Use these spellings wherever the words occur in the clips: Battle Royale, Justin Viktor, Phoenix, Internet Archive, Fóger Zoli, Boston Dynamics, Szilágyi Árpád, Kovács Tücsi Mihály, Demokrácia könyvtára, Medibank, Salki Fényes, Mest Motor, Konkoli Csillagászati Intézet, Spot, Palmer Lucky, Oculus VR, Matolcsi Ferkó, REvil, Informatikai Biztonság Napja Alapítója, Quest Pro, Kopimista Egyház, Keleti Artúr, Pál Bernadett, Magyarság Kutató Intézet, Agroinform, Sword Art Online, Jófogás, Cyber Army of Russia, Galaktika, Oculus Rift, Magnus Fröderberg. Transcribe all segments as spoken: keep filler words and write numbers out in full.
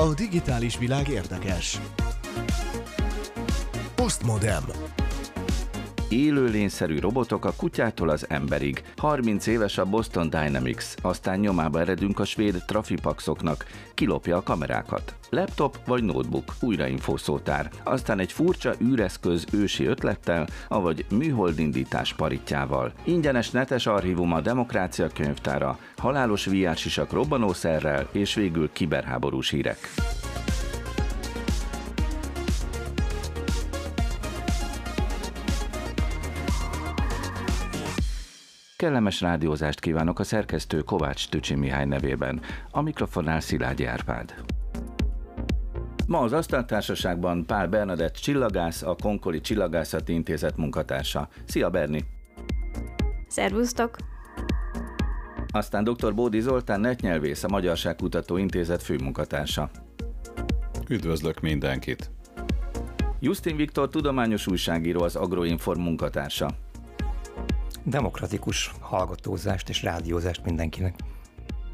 A digitális világ érdekes. Postmodern. Élőlényszerű robotok a kutyától az emberig. harminc éves a Boston Dynamics, aztán nyomába eredünk a svéd trafipaxoknak, kilopja a kamerákat. Laptop vagy notebook, újra infószótár, aztán egy furcsa űreszköz ősi ötlettel, avagy műholdindítás paritjával. Ingyenes netes archívum a Demokrácia könyvtára, halálos vé er sisak robbanószerrel és végül kiberháborús hírek. Kellemes rádiózást kívánok a szerkesztő Kovács Tücsi Mihály nevében, a mikrofonnál Szilágyi Árpád. Ma az Asztaltársaságban Pál Bernadett csillagász, a Konkoli Csillagászati Intézet munkatársa. Szia, Berni! Szervusztok! Aztán doktor Bódi Zoltán netnyelvész, a Magyarság Kutató Intézet főmunkatársa. Üdvözlök mindenkit! Justin Viktor tudományos újságíró, az Agroinform munkatársa. Demokratikus hallgatózást és rádiózást mindenkinek.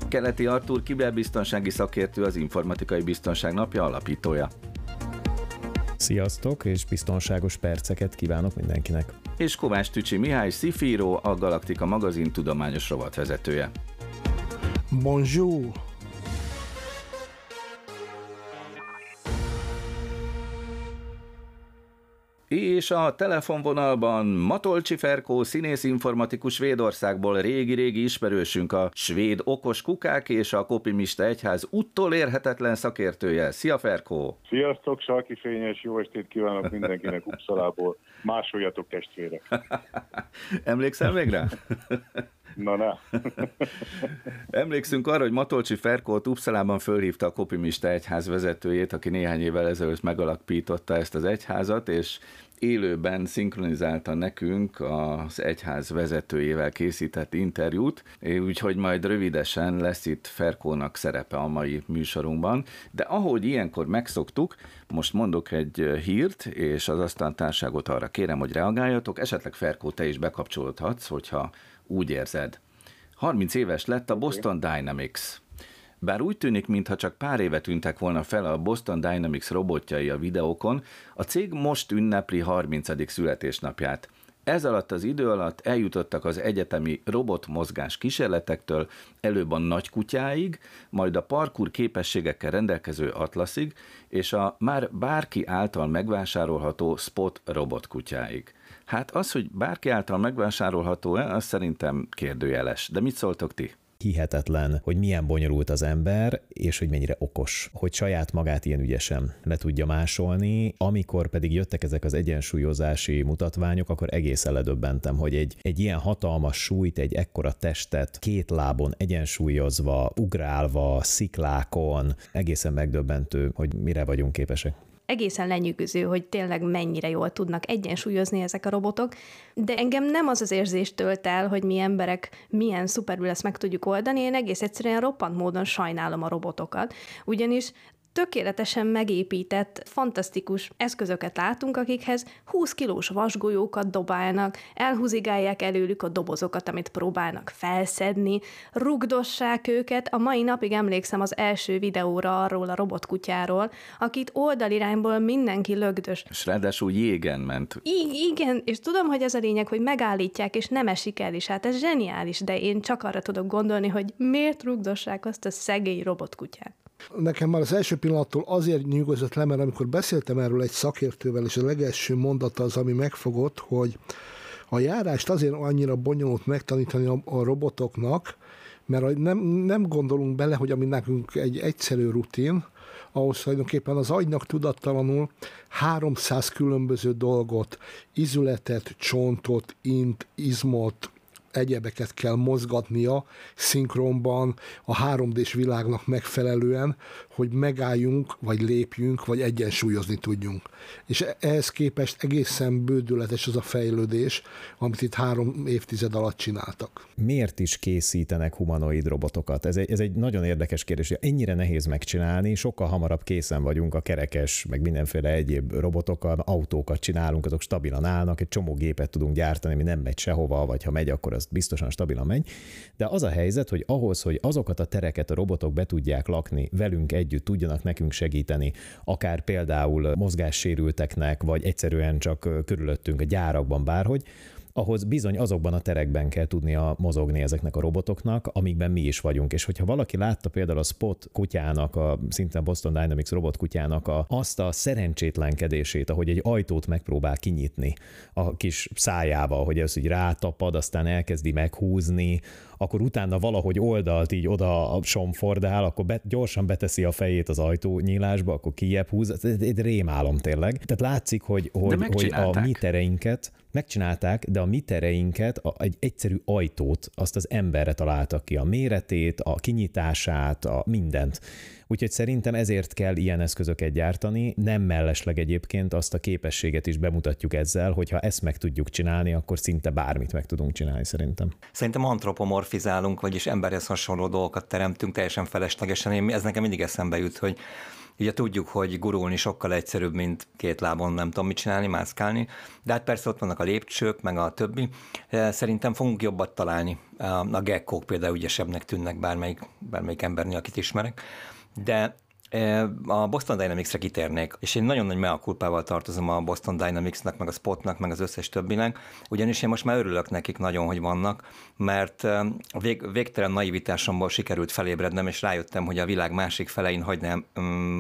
Keleti Artúr kiberbiztonsági szakértő, az Informatikai Biztonság Napja alapítója. Sziasztok, és biztonságos perceket kívánok mindenkinek. És Kovács Tücsi Mihály, szifíró, a Galaktika magazin tudományos rovatvezetője. Bonjour! És a telefonvonalban Matolcsi Ferkó, színész informatikus Svédországból, régi-régi ismerősünk, a svéd okos kukák és a Kopimista Egyház uttolérhetetlen szakértője. Szia, Ferkó! Sziasztok, Salki Fényes, jó estét kívánok mindenkinek Uppsalából. Másoljatok, testvérek! Emlékszel még rá? Na, na. Emlékszünk arra, hogy Matolcsi Ferkót Uppsalában fölhívta a Kopimista Egyház vezetőjét, aki néhány évvel ezelőtt megalapította ezt az egyházat, és élőben szinkronizálta nekünk az egyház vezetőjével készített interjút, úgyhogy majd rövidesen lesz itt Ferkónak szerepe a mai műsorunkban. De ahogy ilyenkor megszoktuk, most mondok egy hírt, és az asztaltárságot arra kérem, hogy reagáljatok. Esetleg, Ferkó, te is bekapcsolódhatsz, hogyha úgy érzed. harminc éves lett a Boston Dynamics. Bár úgy tűnik, mintha csak pár éve tűntek volna fel a Boston Dynamics robotjai a videókon, a cég most ünnepli harmincadik születésnapját. Ez alatt az idő alatt eljutottak az egyetemi robotmozgás kísérletektől, előbb a nagy kutyáig, majd a parkour képességekkel rendelkező Atlaszig, és a már bárki által megvásárolható Spot robotkutyáig. Hát az, hogy bárki által megvásárolható-e, az szerintem kérdőjeles. De mit szóltok ti? Hihetetlen, hogy milyen bonyolult az ember, és hogy mennyire okos, hogy saját magát ilyen ügyesen le tudja másolni. Amikor pedig jöttek ezek az egyensúlyozási mutatványok, akkor egészen ledöbbentem, hogy egy, egy ilyen hatalmas súlyt, egy ekkora testet két lábon egyensúlyozva, ugrálva, sziklákon, egészen megdöbbentő, hogy mire vagyunk képesek. Egészen lenyűgöző, hogy tényleg mennyire jól tudnak egyensúlyozni ezek a robotok, de engem nem az az érzés tölt el, hogy mi emberek milyen szuperül ezt meg tudjuk oldani, én egész egyszerűen roppant módon sajnálom a robotokat, ugyanis tökéletesen megépített, fantasztikus eszközöket látunk, akikhez húsz kilós vasgolyókat dobálnak, elhúzigálják előlük a dobozokat, amit próbálnak felszedni, rugdossák őket. A mai napig emlékszem az első videóra arról a robotkutyáról, akit oldalirányból mindenki lögdös. És ráadásul jégen ment. I- igen, és tudom, hogy ez a lényeg, hogy megállítják, és nem esik el is. Hát ez zseniális, de én csak arra tudok gondolni, hogy miért rugdossák azt a szegény robotkutyát. Nekem már az első pillanattól azért nyugodott le, mert amikor beszéltem erről egy szakértővel, és a legelső mondata az, ami megfogott, hogy a járást azért annyira bonyolult megtanítani a, a robotoknak, mert nem, nem gondolunk bele, hogy ami nekünk egy egyszerű rutin, ahhoz tulajdonképpen az agynak tudattalanul háromszáz különböző dolgot, izületet, csontot, int, izmot, egyebeket kell mozgatnia szinkronban a három dés világnak megfelelően, hogy megálljunk, vagy lépjünk, vagy egyensúlyozni tudjunk. És ehhez képest egészen bődületes az a fejlődés, amit itt három évtized alatt csináltak. Miért is készítenek humanoid robotokat? Ez egy, ez egy nagyon érdekes kérdés. Ennyire nehéz megcsinálni, sokkal hamarabb készen vagyunk a kerekes, meg mindenféle egyéb robotokkal, autókat csinálunk, azok stabilan állnak, egy csomó gépet tudunk gyártani, ami nem megy sehova, vagy ha megy, akkor az az biztosan stabilan megy, de az a helyzet, hogy ahhoz, hogy azokat a tereket a robotok be tudják lakni, velünk együtt tudjanak nekünk segíteni, akár például mozgássérülteknek, vagy egyszerűen csak körülöttünk a gyárakban bárhogy, ahhoz bizony azokban a terekben kell tudnia mozogni ezeknek a robotoknak, amikben mi is vagyunk. És hogyha valaki látta például a Spot kutyának, a szintén Boston Dynamics robot kutyának a, azt a szerencsétlenkedését, ahogy egy ajtót megpróbál kinyitni a kis szájával, hogy ez így rátapad, aztán elkezdi meghúzni, akkor utána valahogy oldalt így oda somfordál, akkor be, gyorsan beteszi a fejét az ajtónyílásba, akkor kijebb húz, ez egy rémálom tényleg. Tehát látszik, hogy, hogy, hogy a mi tereinket megcsinálták, de a mi tereinket, a, egy egyszerű ajtót, azt az emberre találtak ki, a méretét, a kinyitását, a mindent. Úgyhogy szerintem ezért kell ilyen eszközöket gyártani, nem mellesleg egyébként azt a képességet is bemutatjuk ezzel, hogyha ezt meg tudjuk csinálni, akkor szinte bármit meg tudunk csinálni szerintem. Szerintem antropomorfizálunk, vagyis emberhez hasonló dolgokat teremtünk teljesen feleslegesen. Én, ez nekem mindig eszembe jut, hogy ugye tudjuk, hogy gurulni sokkal egyszerűbb, mint két lábon nem tudom mit csinálni, mászkálni, de hát persze ott vannak a lépcsők, meg a többi. Szerintem fogunk jobbat találni. A gekkók például ügyesebbnek tűnnek bármelyik, bármelyik embernél, akit ismerek. De a Boston Dynamics-re kitérnék, és én nagyon nagy mea culpával tartozom a Boston Dynamics-nak, meg a Spotnak, meg az összes többinek, ugyanis én most már örülök nekik nagyon, hogy vannak, mert a vég, végtelen naivitásomból sikerült felébrednem, és rájöttem, hogy a világ másik felein, hogy nem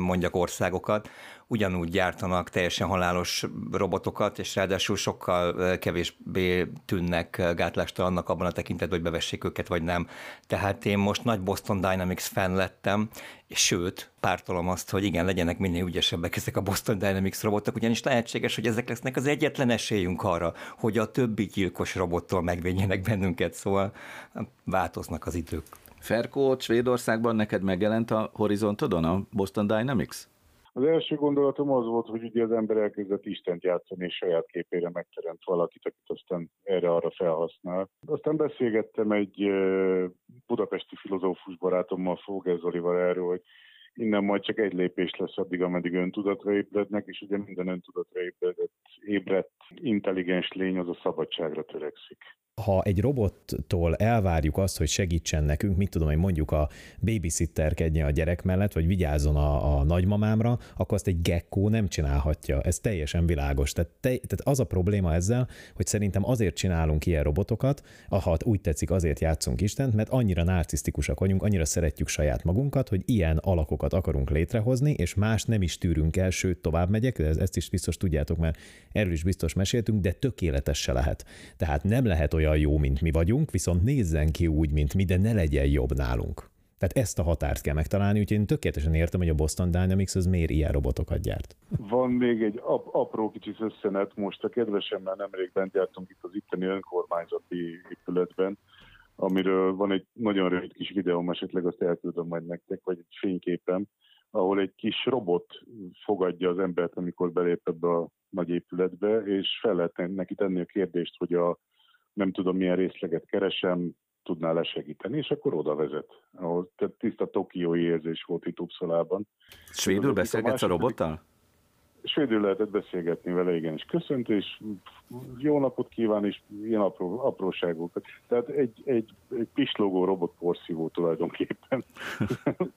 mondjak országokat, ugyanúgy gyártanak teljesen halálos robotokat, és ráadásul sokkal kevésbé tűnnek gátlástalannak abban a tekintetben, hogy bevessék őket, vagy nem. Tehát én most nagy Boston Dynamics fan lettem, és sőt, pártolom azt, hogy igen, legyenek minél ügyesebbek ezek a Boston Dynamics robotok, ugyanis lehetséges, hogy ezek lesznek az egyetlen esélyünk arra, hogy a többi gyilkos robottól megvédjenek bennünket, szóval változnak az idők. Ferkó, Svédországban neked megjelent a horizontodon a Boston Dynamics? Az első gondolatom az volt, hogy ugye az ember elkezdett Istent játszani, és saját képére megteremt valakit, akit aztán erre-arra felhasznál. Aztán beszélgettem egy budapesti filozófus barátommal, Fóger Zolival erről, hogy innen majd csak egy lépés lesz addig, ameddig öntudatra ébrednek, és ugye minden öntudatra ébredett, ébredt intelligens lény az a szabadságra törekszik. Ha egy robottól elvárjuk azt, hogy segítsen nekünk, mit tudom, hogy mondjuk a babysitterkedjen a gyerek mellett, vagy vigyázzon a, a nagymamámra, akkor azt egy gekkó nem csinálhatja. Ez teljesen világos. Tehát, te, tehát az a probléma ezzel, hogy szerintem azért csinálunk ilyen robotokat, ha úgy tetszik, azért játszunk Istent, mert annyira narcisztikusak vagyunk, annyira szeretjük saját magunkat, hogy ilyen alakokat akarunk létrehozni, és más nem is tűrünk el, sőt, tovább megyek, de ezt is biztos tudjátok, mert erről is biztos meséltünk, de tökéletes se lehet. Tehát nem lehet olyan jó, mint mi vagyunk, viszont nézzen ki úgy, mint mi, de ne legyen jobb nálunk. Tehát ezt a határt kell megtalálni, úgyhogy én tökéletesen értem, hogy a Boston Dynamics az miért ilyen robotokat gyárt. Van még egy ap- apró kicsit összenet, most a kedvesemmel nemrég bent jártunk itt az itteni önkormányzati épületben, amiről van egy nagyon rövid kis videóm, esetleg azt elküldöm majd nektek, vagy egy fényképem, ahol egy kis robot fogadja az embert, amikor belép ebbe a nagy épületbe, és fel lehet neki tenni a kérdést, hogy a nem tudom, milyen részleget keresem, tudnál lesegíteni, és akkor oda vezet. Ahhoz, tehát tiszta tokiói érzés volt itt Uppsalában. Svédül beszélgetsz a, a robottal? Svédül lehetett beszélgetni vele, igen, és köszönt, és jó napot kíván, és ilyen apró, apróságokat. Tehát egy, egy, egy pislogó robot porszívó tulajdonképpen.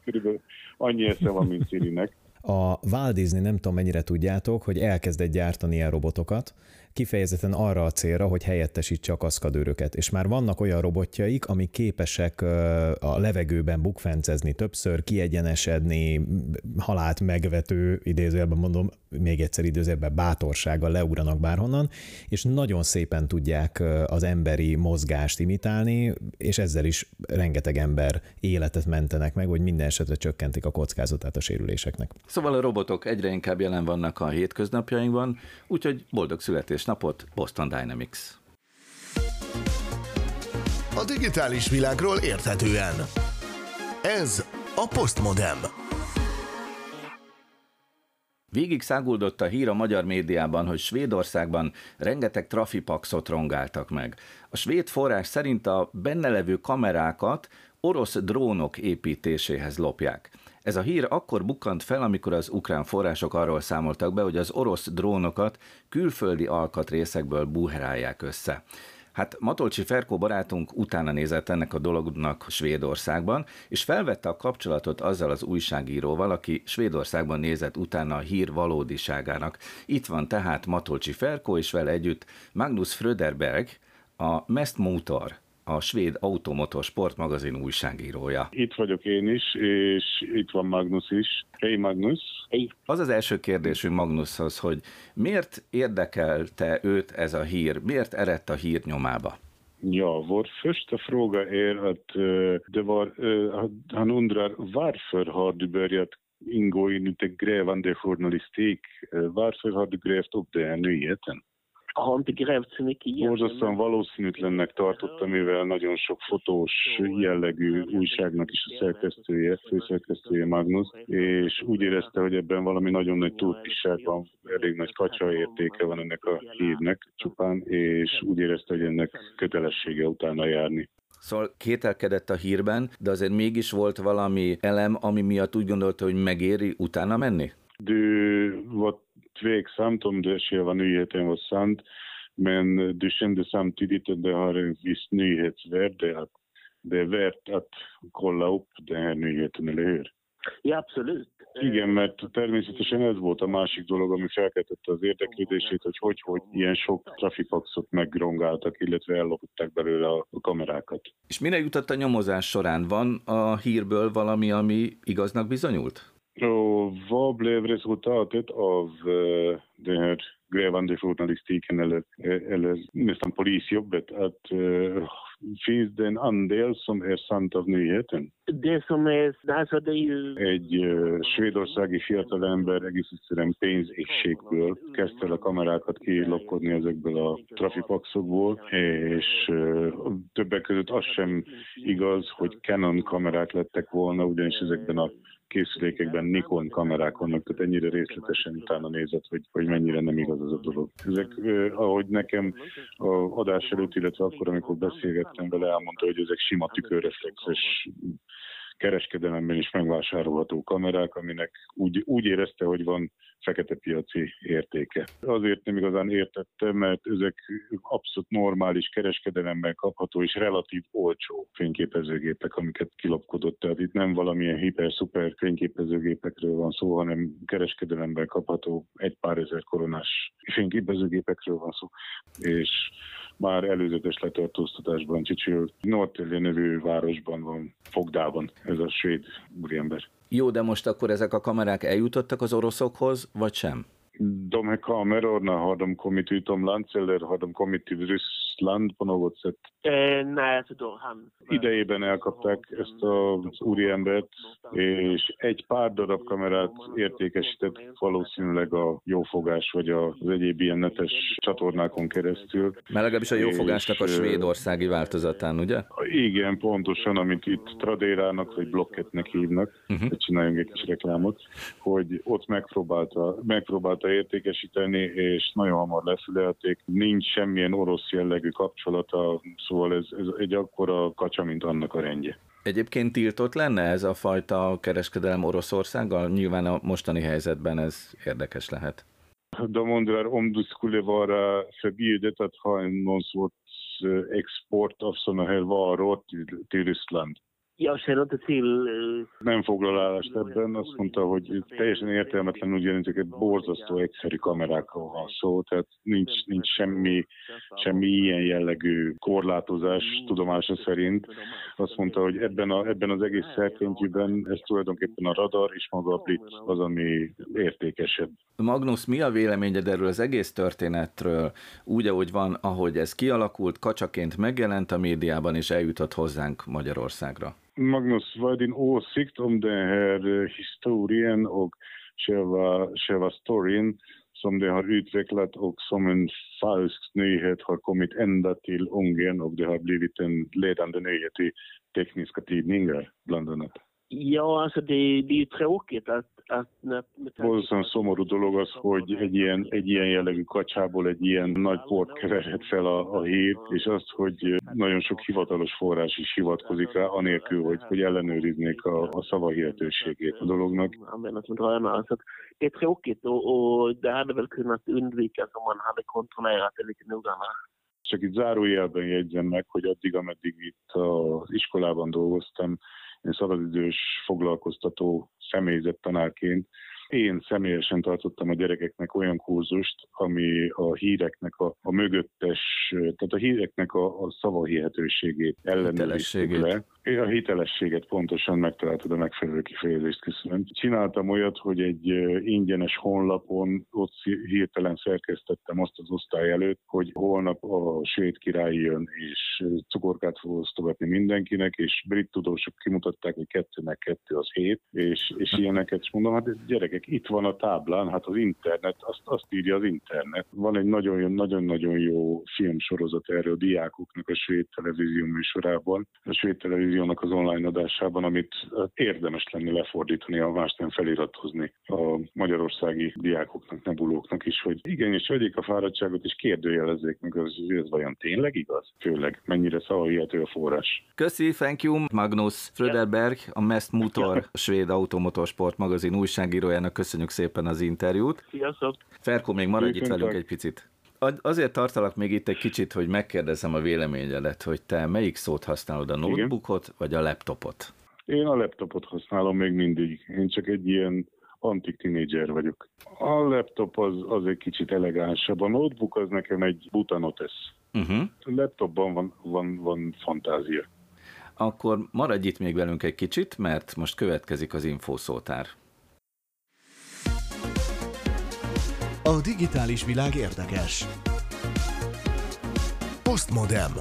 Körülbelül annyi esze van, mint Sirinek. A Walt Disney, nem tudom mennyire tudjátok, hogy elkezdett gyártani ilyen robotokat, kifejezetten arra a célra, hogy helyettesítse a kaszkadőröket. És már vannak olyan robotjaik, amik képesek a levegőben bukfencezni többször, kiegyenesedni, halált megvető, idézőjelben mondom, még egyszer idézőjelben bátorsággal leugranak bárhonnan, és nagyon szépen tudják az emberi mozgást imitálni, és ezzel is rengeteg ember életet mentenek meg, hogy minden esetre csökkentik a kockázatát a sérüléseknek. Szóval a robotok egyre inkább jelen vannak a hétköznapjainkban, úgyhogy boldog születésnapot, Boston Dynamics! A digitális világról érthetően. Ez a Postmodem. Végig száguldott a hír a magyar médiában, hogy Svédországban rengeteg trafipaxot rongáltak meg. A svéd forrás szerint a benne levő kamerákat orosz drónok építéséhez lopják. Ez a hír akkor bukkant fel, amikor az ukrán források arról számoltak be, hogy az orosz drónokat külföldi alkatrészekből búherálják össze. Hát Matolcsi Ferkó barátunk utána nézett ennek a dolognak Svédországban, és felvette a kapcsolatot azzal az újságíróval, aki Svédországban nézett utána a hír valódiságának. Itt van tehát Matolcsi Ferkó, és vele együtt Magnus Fröderberg, a Mest Motor, a svéd automotor sportmagazin újságírója. Itt vagyok én is, és itt van Magnus is. Hey Magnus! Hey. Az az első kérdésünk Magnushoz, hogy miért érdekelte őt ez a hír? Miért eredt a hír nyomába? Ja, vår första fråga är att det var, han undrar varför har du börjat ingå i lite grävande journalistik? Varför har du grävt upp den här nyheten? Borzasztóan valószínűtlennek tartotta, mivel nagyon sok fotós jellegű újságnak is a szerkesztője, főszerkesztője Magnus, és úgy érezte, hogy ebben valami nagyon nagy túlpisság van, elég nagy kacsa értéke van ennek a hírnek csupán, és úgy érezte, hogy ennek kötelessége utána járni. Szóval kételkedett a hírben, de azért mégis volt valami elem, ami miatt úgy gondolta, hogy megéri utána menni? Du var tveksamt om det själva nyheten var sant, men du kände samtidigt att det har en viss nyhetsvärde, att det är värt att kolla upp den här nyheten, eller hur? Ja, abszolút. Igen, mert természetesen ez volt a másik dolog, ami felkeltette az érdeklődését, hogy hogy, hogy ilyen sok trafipaxot megrongáltak, illetve ellopották belőle a kamerákat. És mire jutott a nyomozás során? Van a hírből valami, ami igaznak bizonyult? Och vad blev resultatet av uh, den här grävande journalistiken eller, eller nästan polisjobbet? Att, uh, finns det en andel som är sant av nyheten? Det som är, alltså det är ju... Egy uh, svédországi fiatalember egész egyszerűen pénzéhségből kezdte el a kamerákat kilopkodni ezekből a trafipaxokból, és uh, többek között az sem igaz, hogy Canon kamerák lettek volna, ugyanis ezekben a készülékekben Nikon kamerák vannak, tehát ennyire részletesen utána nézett, hogy, hogy mennyire nem igaz ez a dolog. Ezek, eh, ahogy nekem az adás előtt, illetve akkor, amikor beszélgettem vele, elmondta, hogy ezek sima tükörreflexes kereskedelemben is megvásárolható kamerák, aminek úgy, úgy érezte, hogy van fekete piaci értéke. Azért nem igazán értette, mert ezek abszolút normális kereskedelemben kapható és relatív olcsó fényképezőgépek, amiket kilopkodott. Tehát itt nem valamilyen hiper-szuper fényképezőgépekről van szó, hanem kereskedelemben kapható egy pár ezer koronás fényképezőgépekről van szó. És már előzetes letartóztatásban Csicsil Norrtälje nevű városban van, fogdában ez a svéd úriember. Jó, de most akkor ezek a kamerák eljutottak az oroszokhoz, vagy sem? De här kamerorna, har de kommit utomlands eller har de kommit till Ryssland på något sätt? Idejében elkapták ezt az úriembert, és egy pár darab kamerát értékesített valószínűleg a Jófogás vagy az egyéb ilyen netes csatornákon keresztül. Mert legalábbis a Jófogásnak a svédországi változatán, ugye? Igen, pontosan, amit itt Tradérának vagy Blocketnek hívnak, uh-huh. Csináljunk egy kis reklámot, hogy ott megpróbálta, megpróbálta értékesíteni, és nagyon hamar leszülelték. Nincs semmilyen orosz jellegű kapcsolata, szóval ez, ez egy akkora kacsa, mint annak a rendje. Egyébként tiltott lenne ez a fajta kereskedelem Oroszországgal? Nyilván a mostani helyzetben ez érdekes lehet. De mondrár, om du skulle vara förbjudet att ha någon sorts export av sådana här varor till Ryssland. Nem foglal állást ebben, azt mondta, hogy teljesen értelmetlen, ugyanis ezek borzasztó egyszerű kamerákról van szó, tehát nincs, nincs semmi, semmi ilyen jellegű korlátozás tudomása szerint. Azt mondta, hogy ebben, a, ebben az egész szerkentyűben ez tulajdonképpen a radar és maga a blitz az, ami értékesebb. Magnus, mi a véleményed erről az egész történetről? Úgy, ahogy van, ahogy ez kialakult, kacsaként megjelent a médiában és eljutott hozzánk Magyarországra. Magnus, vad är din åsikt om den här historien och själva, själva storyn som det har utvecklat och som en falsk nyhet har kommit ända till Ungern och det har blivit en ledande nyhet i tekniska tidningar bland annat? Ja, alltså det, det är ju tråkigt att Borzasztóan szomorú dolog az, hogy egy ilyen, egy ilyen jellegű kacsából egy ilyen nagy port keverhet fel a, a hír, és azt, hogy nagyon sok hivatalos forrás is hivatkozik rá, anélkül, hogy, hogy ellenőriznék a, a szavahihetőségét a dolognak. Det är tråkigt och det hade väl kunnat undvikas om man hade kontrollerat det lite noggrannare. csak itt zárójelben jegyzem meg, hogy addig, ameddig itt az iskolában dolgoztam, én szabadidős foglalkoztató személyzet tanárként, én személyesen tartottam a gyerekeknek olyan kurzust, ami a híreknek a, a mögöttes, tehát a híreknek a, a szavahihetőségét ellenőriztük le. A hitelességet pontosan, megtaláltad a megfelelő kifejezést, köszönöm. Csináltam olyat, hogy egy ingyenes honlapon ott hirtelen szerkesztettem azt az osztály előtt, hogy holnap a svéd király jön, és cukorkát fog osztogatni mindenkinek, és brit tudósok kimutatták, hogy kettőnek kettő az hét, és, és ilyeneket, és mondom, hát gyerekek, itt van a táblán, hát az internet, azt, azt írja az internet. Van egy nagyon-nagyon jó filmsorozat erről a diákoknak a svéd televízió műsorában, a svéd televízió annak az online adásában, amit érdemes lenne lefordítani, a más nem feliratozni a magyarországi diákoknak, nebulóknak is, hogy igenis vegyék a fáradtságot, és kérdőjelezzék meg, hogy ez vajon tényleg igaz? Főleg, mennyire szavahihető a forrás. Köszi, thank you, Magnus Fröderberg, a Mest Motor svéd automotorsport magazin újságírójának köszönjük szépen az interjút. Sziasztok! Ferkó, még maradj itt velünk egy picit. Azért tartalak még itt egy kicsit, hogy megkérdezem a véleményedet, hogy te melyik szót használod, a notebookot vagy a laptopot? Én a laptopot használom még mindig. Én csak egy ilyen antik tínédzser vagyok. A laptop az, az egy kicsit elegánsabb. A notebook az nekem egy buta notesz. Uh-huh. A laptopban van, van, van fantázia. Akkor maradj itt még velünk egy kicsit, mert most következik az infószótár. A digitális világ érdekes. Postmodern.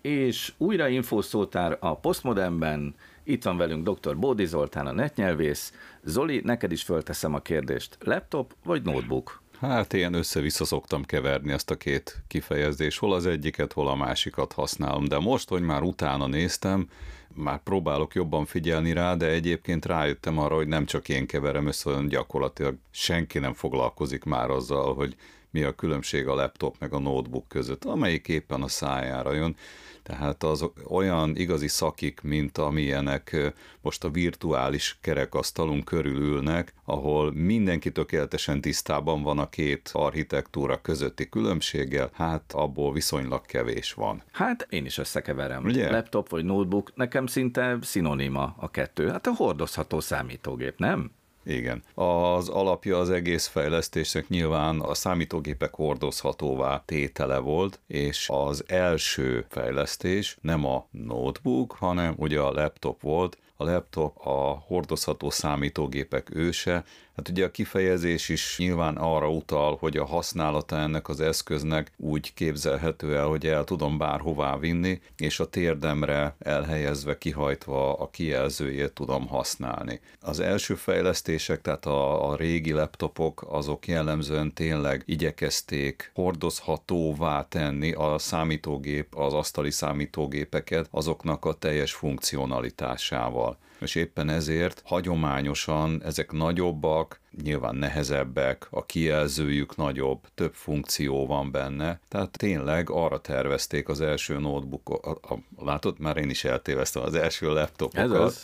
És újra infószótár a Postmodernben. Itt van velünk doktor Bódi Zoltán, a netnyelvész. Zoli, neked is fölteszem a kérdést. Laptop vagy notebook? Hát én össze-vissza szoktam keverni ezt a két kifejezést, hol az egyiket, hol a másikat használom, de most, hogy már utána néztem, már próbálok jobban figyelni rá, de egyébként rájöttem arra, hogy nem csak én keverem össze, hanem gyakorlatilag senki nem foglalkozik már azzal, hogy mi a különbség a laptop meg a notebook között, amelyik éppen a szájára jön. Tehát az olyan igazi szakik, mint amilyenek most a virtuális kerekasztalunk körülülnek, ahol mindenki tökéletesen tisztában van a két architektúra közötti különbséggel, hát abból viszonylag kevés van. Hát én is összekeverem. Ugye? Laptop vagy notebook, nekem szinte szinonima a kettő. Hát a hordozható számítógép, nem? Igen. Az alapja az egész fejlesztésnek nyilván a számítógépek hordozhatóvá tétele volt, és az első fejlesztés nem a notebook, hanem ugye a laptop volt. A laptop a hordozható számítógépek őse. Hát ugye a kifejezés is nyilván arra utal, hogy a használata ennek az eszköznek úgy képzelhető el, hogy el tudom bárhová vinni, és a térdemre elhelyezve, kihajtva a kijelzőjét tudom használni. Az első fejlesztések, tehát a, a régi laptopok, azok jellemzően tényleg igyekezték hordozhatóvá tenni a számítógép, az asztali számítógépeket azoknak a teljes funkcionalitásával. És éppen ezért hagyományosan ezek nagyobbak, nyilván nehezebbek, a kijelzőjük nagyobb, több funkció van benne, tehát tényleg arra tervezték az első notebookot, látod, már én is eltéveztem az első laptopokat,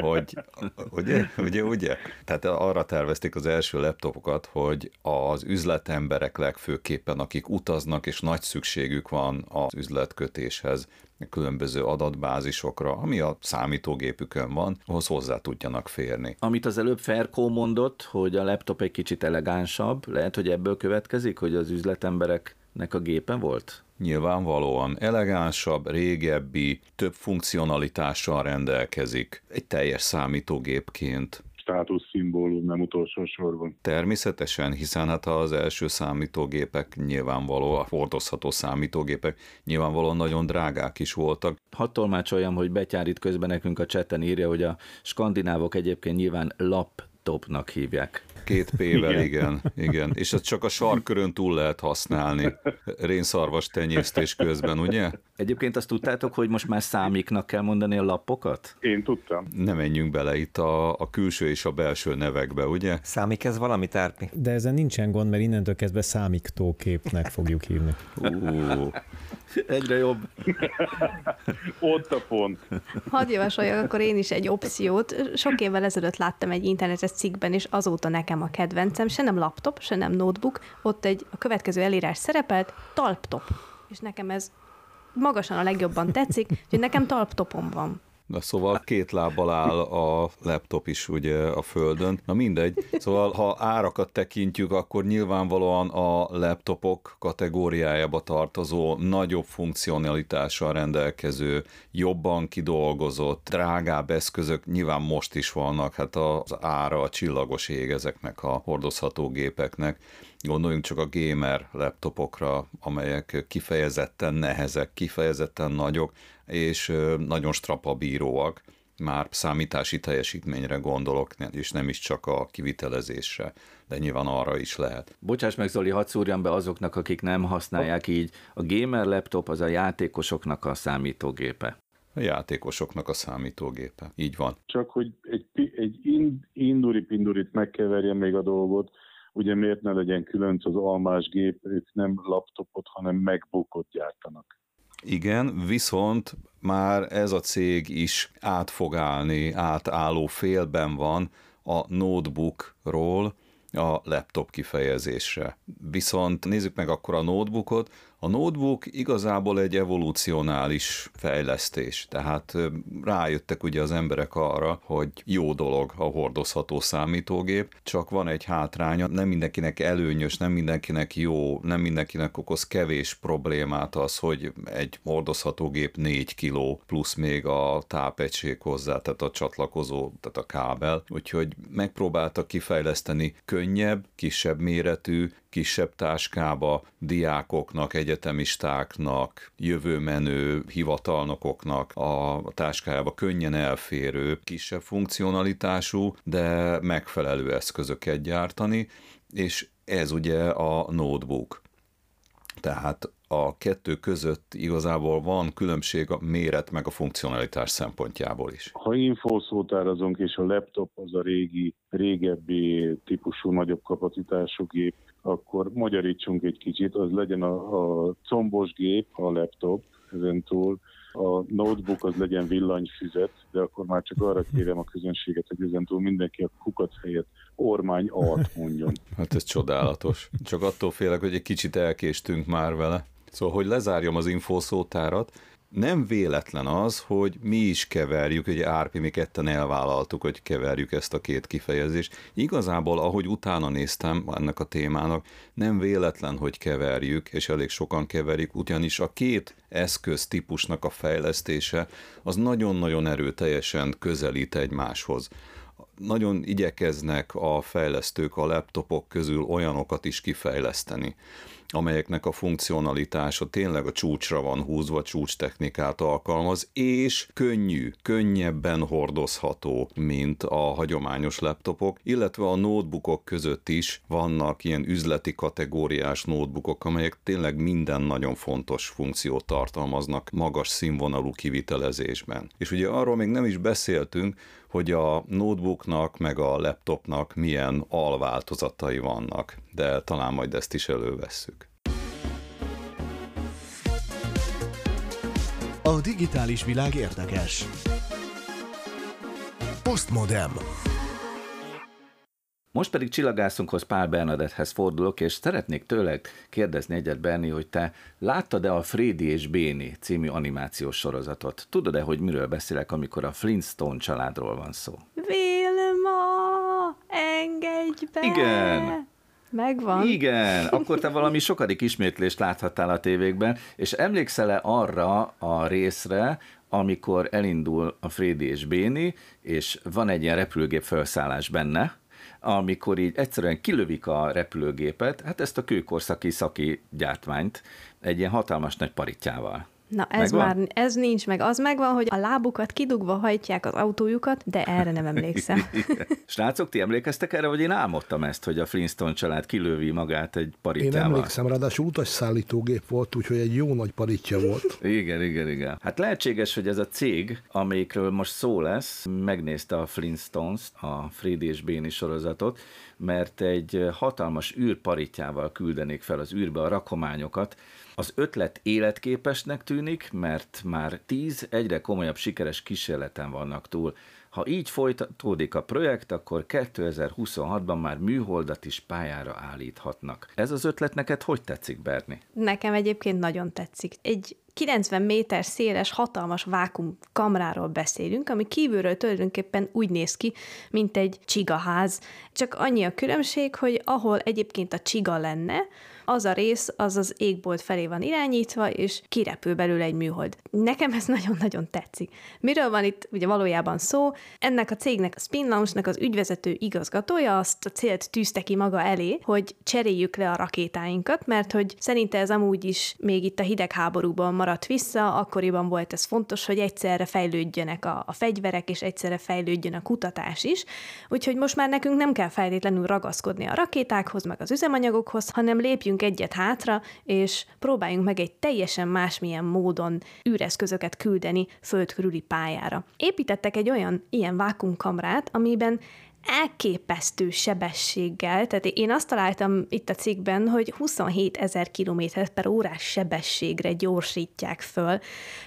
hogy, ugye, ugye, ugye? Tehát arra tervezték az első laptopokat, hogy az üzletemberek legfőképpen, akik utaznak, és nagy szükségük van az üzletkötéshez, különböző adatbázisokra, ami a számítógépükön van, ahhoz hozzá tudjanak férni. Amit az előbb Ferkó mondott, hogy a laptop egy kicsit elegánsabb, lehet, hogy ebből következik, hogy az üzletembereknek a gépen volt? Nyilvánvalóan elegánsabb, régebbi, több funkcionalitással rendelkezik, egy teljes számítógépként. Státuszszimbólum, nem utolsó sorban. Természetesen, hiszen hát az első számítógépek nyilvánvaló, a hordozható számítógépek nyilvánvalóan nagyon drágák is voltak. Hadd tolmácsoljam, hogy Betyár itt közben nekünk a chatten írja, hogy a skandinávok egyébként nyilván laptopnak hívják. Két P-vel, igen. igen. És ezt csak a sarkkörön túl lehet használni. Rénszarvas tenyésztés közben, ugye? Egyébként azt tudtátok, hogy most már számiknak kell mondani a lapokat? Én tudtam. Ne menjünk bele itt a, a külső és a belső nevekbe, ugye? Számik ez valami tárpi. De ezen nincsen gond, mert innentől kezdve számítógépnek fogjuk hívni. Uh, egyre jobb. Ott a pont. Hadd javasoljak akkor én is egy opciót. Sok évvel ezelőtt láttam egy internetes cikkben, és azóta nekem a kedvencem, se nem laptop, se nem notebook, ott egy a következő elírás szerepelt, talptop. És nekem ez magasan a legjobban tetszik, hogy nekem talptopom van. Na szóval két lábbal áll a laptop is ugye a földön. Na mindegy. Szóval ha árakat tekintjük, akkor nyilvánvalóan a laptopok kategóriájába tartozó, nagyobb funkcionalitással rendelkező, jobban kidolgozott, drágább eszközök nyilván most is vannak. Hát az ára a csillagos ég ezeknek a hordozható gépeknek. Gondoljunk csak a gamer laptopokra, amelyek kifejezetten nehezek, kifejezetten nagyok, és nagyon strapabíróak, már számítási teljesítményre gondolok, és nem is csak a kivitelezésre, de nyilván arra is lehet. Bocsáss meg, Zoli, hadd szúrjam be azoknak, akik nem használják így. A gamer laptop az a játékosoknak a számítógépe. A játékosoknak a számítógépe, így van. Csak hogy egy, egy induri-pindurit megkeverjem még a dolgot, ugye miért ne legyen külön az almás gép, ők nem laptopot, hanem MacBookot gyártanak. Igen, viszont már ez a cég is át fog állni, átálló félben van a notebookról a laptop kifejezésre. Viszont nézzük meg akkor a notebookot. A notebook igazából egy evolucionális fejlesztés, tehát rájöttek ugye az emberek arra, hogy jó dolog a hordozható számítógép, csak van egy hátránya, nem mindenkinek előnyös, nem mindenkinek jó, nem mindenkinek okoz kevés problémát az, hogy egy hordozható gép négy kiló, plusz még a tápegység hozzá, tehát a csatlakozó, tehát a kábel, úgyhogy megpróbáltak kifejleszteni könnyebb, kisebb méretű, kisebb táskába diákoknak, egyetemistáknak, jövőmenő hivatalnokoknak a táskájába könnyen elférő, kisebb funkcionalitású, de megfelelő eszközöket gyártani, és ez ugye a notebook. Tehát a kettő között igazából van különbség a méret meg a funkcionalitás szempontjából is. Ha infószót árazunk, és a laptop az a régi, régebbi típusú, nagyobb kapacitású gép, akkor magyarítsunk egy kicsit, az legyen a, a combos gép, a laptop, ezen túl a notebook az legyen villanyfüzet, de akkor már csak arra kérem a közönséget, hogy ezen túl mindenki a kukat helyett ormány alt mondjon. Hát ez csodálatos. Csak attól félek, hogy egy kicsit elkéstünk már vele. Szóval, hogy lezárjam az infószótárat, nem véletlen az, hogy mi is keverjük, ugye Árpi, mi ketten elvállaltuk, hogy keverjük ezt a két kifejezést. Igazából, ahogy utána néztem ennek a témának, nem véletlen, hogy keverjük, és elég sokan keverik, ugyanis a két eszköztípusnak a fejlesztése az nagyon-nagyon erőteljesen közelít egymáshoz. Nagyon igyekeznek a fejlesztők a laptopok közül olyanokat is kifejleszteni, amelyeknek a funkcionalitása tényleg a csúcsra van húzva, csúcstechnikát alkalmaz, és könnyű, könnyebben hordozható, mint a hagyományos laptopok, illetve a notebookok között is vannak ilyen üzleti kategóriás notebookok, amelyek tényleg minden nagyon fontos funkciót tartalmaznak magas színvonalú kivitelezésben. És ugye arról még nem is beszéltünk, hogy a notebooknak meg a laptopnak milyen alváltozatai vannak, de talán majd ezt is elővesszük. A digitális világ érdekes. Postmodern. Most pedig csillagászunkhoz, Pál Bernadetthez fordulok, és szeretnék tőled kérdezni egyet, Berni, hogy te láttad-e a Frédi és Béni című animációs sorozatot? Tudod-e, hogy miről beszélek, amikor a Flintstone családról van szó? Vilma, engedj be! Igen! Megvan. Igen, akkor te valami sokadik ismétlést láthattál a tévékben, és emlékszel-e arra a részre, amikor elindul a Frédi és Béni, és van egy ilyen repülőgép felszállás benne, amikor így egyszerűen kilövik a repülőgépet, hát ezt a kőkorszaki szaki gyártmányt egy ilyen hatalmas nagy parittyával. Na ez megvan? Már, ez nincs meg. Az megvan, hogy a lábukat kidugva hajtják az autójukat, de erre nem emlékszem. Srácok, ti emlékeztek erre, vagy én álmodtam ezt, hogy a Flintstone család kilövi magát egy paritával? Én emlékszem, ráadásul utasszállítógép volt, úgyhogy egy jó nagy paritja volt. Igen, igen, igen. Hát lehetséges, hogy ez a cég, amikről most szó lesz, megnézte a Flintstones, a Frédi és Béni sorozatot, mert egy hatalmas űrparitjával küldenék fel az űrbe a rakományokat. Az ötlet életképesnek tűnik, mert már tíz egyre komolyabb sikeres kísérleten vannak túl. Ha így folytatódik a projekt, akkor kétezer-huszonhatban már műholdat is pályára állíthatnak. Ez az ötlet neked hogy tetszik, Berni? Nekem egyébként nagyon tetszik. Egy kilencven méter széles, hatalmas vákuumkamráról beszélünk, ami kívülről tulajdonképpen úgy néz ki, mint egy csigaház. Csak annyi a különbség, hogy ahol egyébként a csiga lenne, az a rész, az az égbolt felé van irányítva, és kirepül belőle egy műhold. Nekem ez nagyon-nagyon tetszik. Miről van itt ugye valójában szó? Ennek a cégnek, a Spin Lounge-nak az ügyvezető igazgatója azt a célt tűzte ki maga elé, hogy cseréljük le a rakétáinkat, mert hogy szerinte ez amúgy is még itt a hidegháborúban maradt vissza, akkoriban volt ez fontos, hogy egyszerre fejlődjönek a, a fegyverek, és egyszerre fejlődjön a kutatás is. Úgyhogy most már nekünk nem kell feltétlenül ragaszkodni a rakétákhoz, meg az üzemanyagokhoz, hanem lépjünk egyet hátra, és próbáljunk meg egy teljesen másmilyen módon űreszközöket küldeni földkörüli pályára. Építettek egy olyan ilyen vákuumkamrát, amiben elképesztő sebességgel, tehát én azt találtam itt a cikkben, hogy huszonhétezer kilométer per órás sebességre gyorsítják föl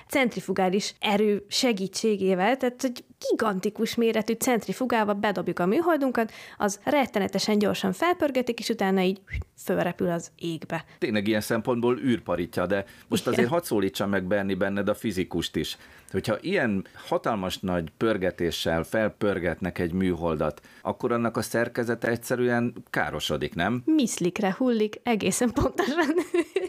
centrifugális erő segítségével, tehát hogy gigantikus méretű centrifugával bedobjuk a műholdunkat, az rettenetesen gyorsan felpörgetik, és utána így fölrepül az égbe. Tényleg ilyen szempontból űrparitja, de most igen, azért hadd szólítsam meg, Berni, benned a fizikust is. Hogyha ilyen hatalmas nagy pörgetéssel felpörgetnek egy műholdat, akkor annak a szerkezete egyszerűen károsodik, nem? Miszlikre hullik, egészen pontosan.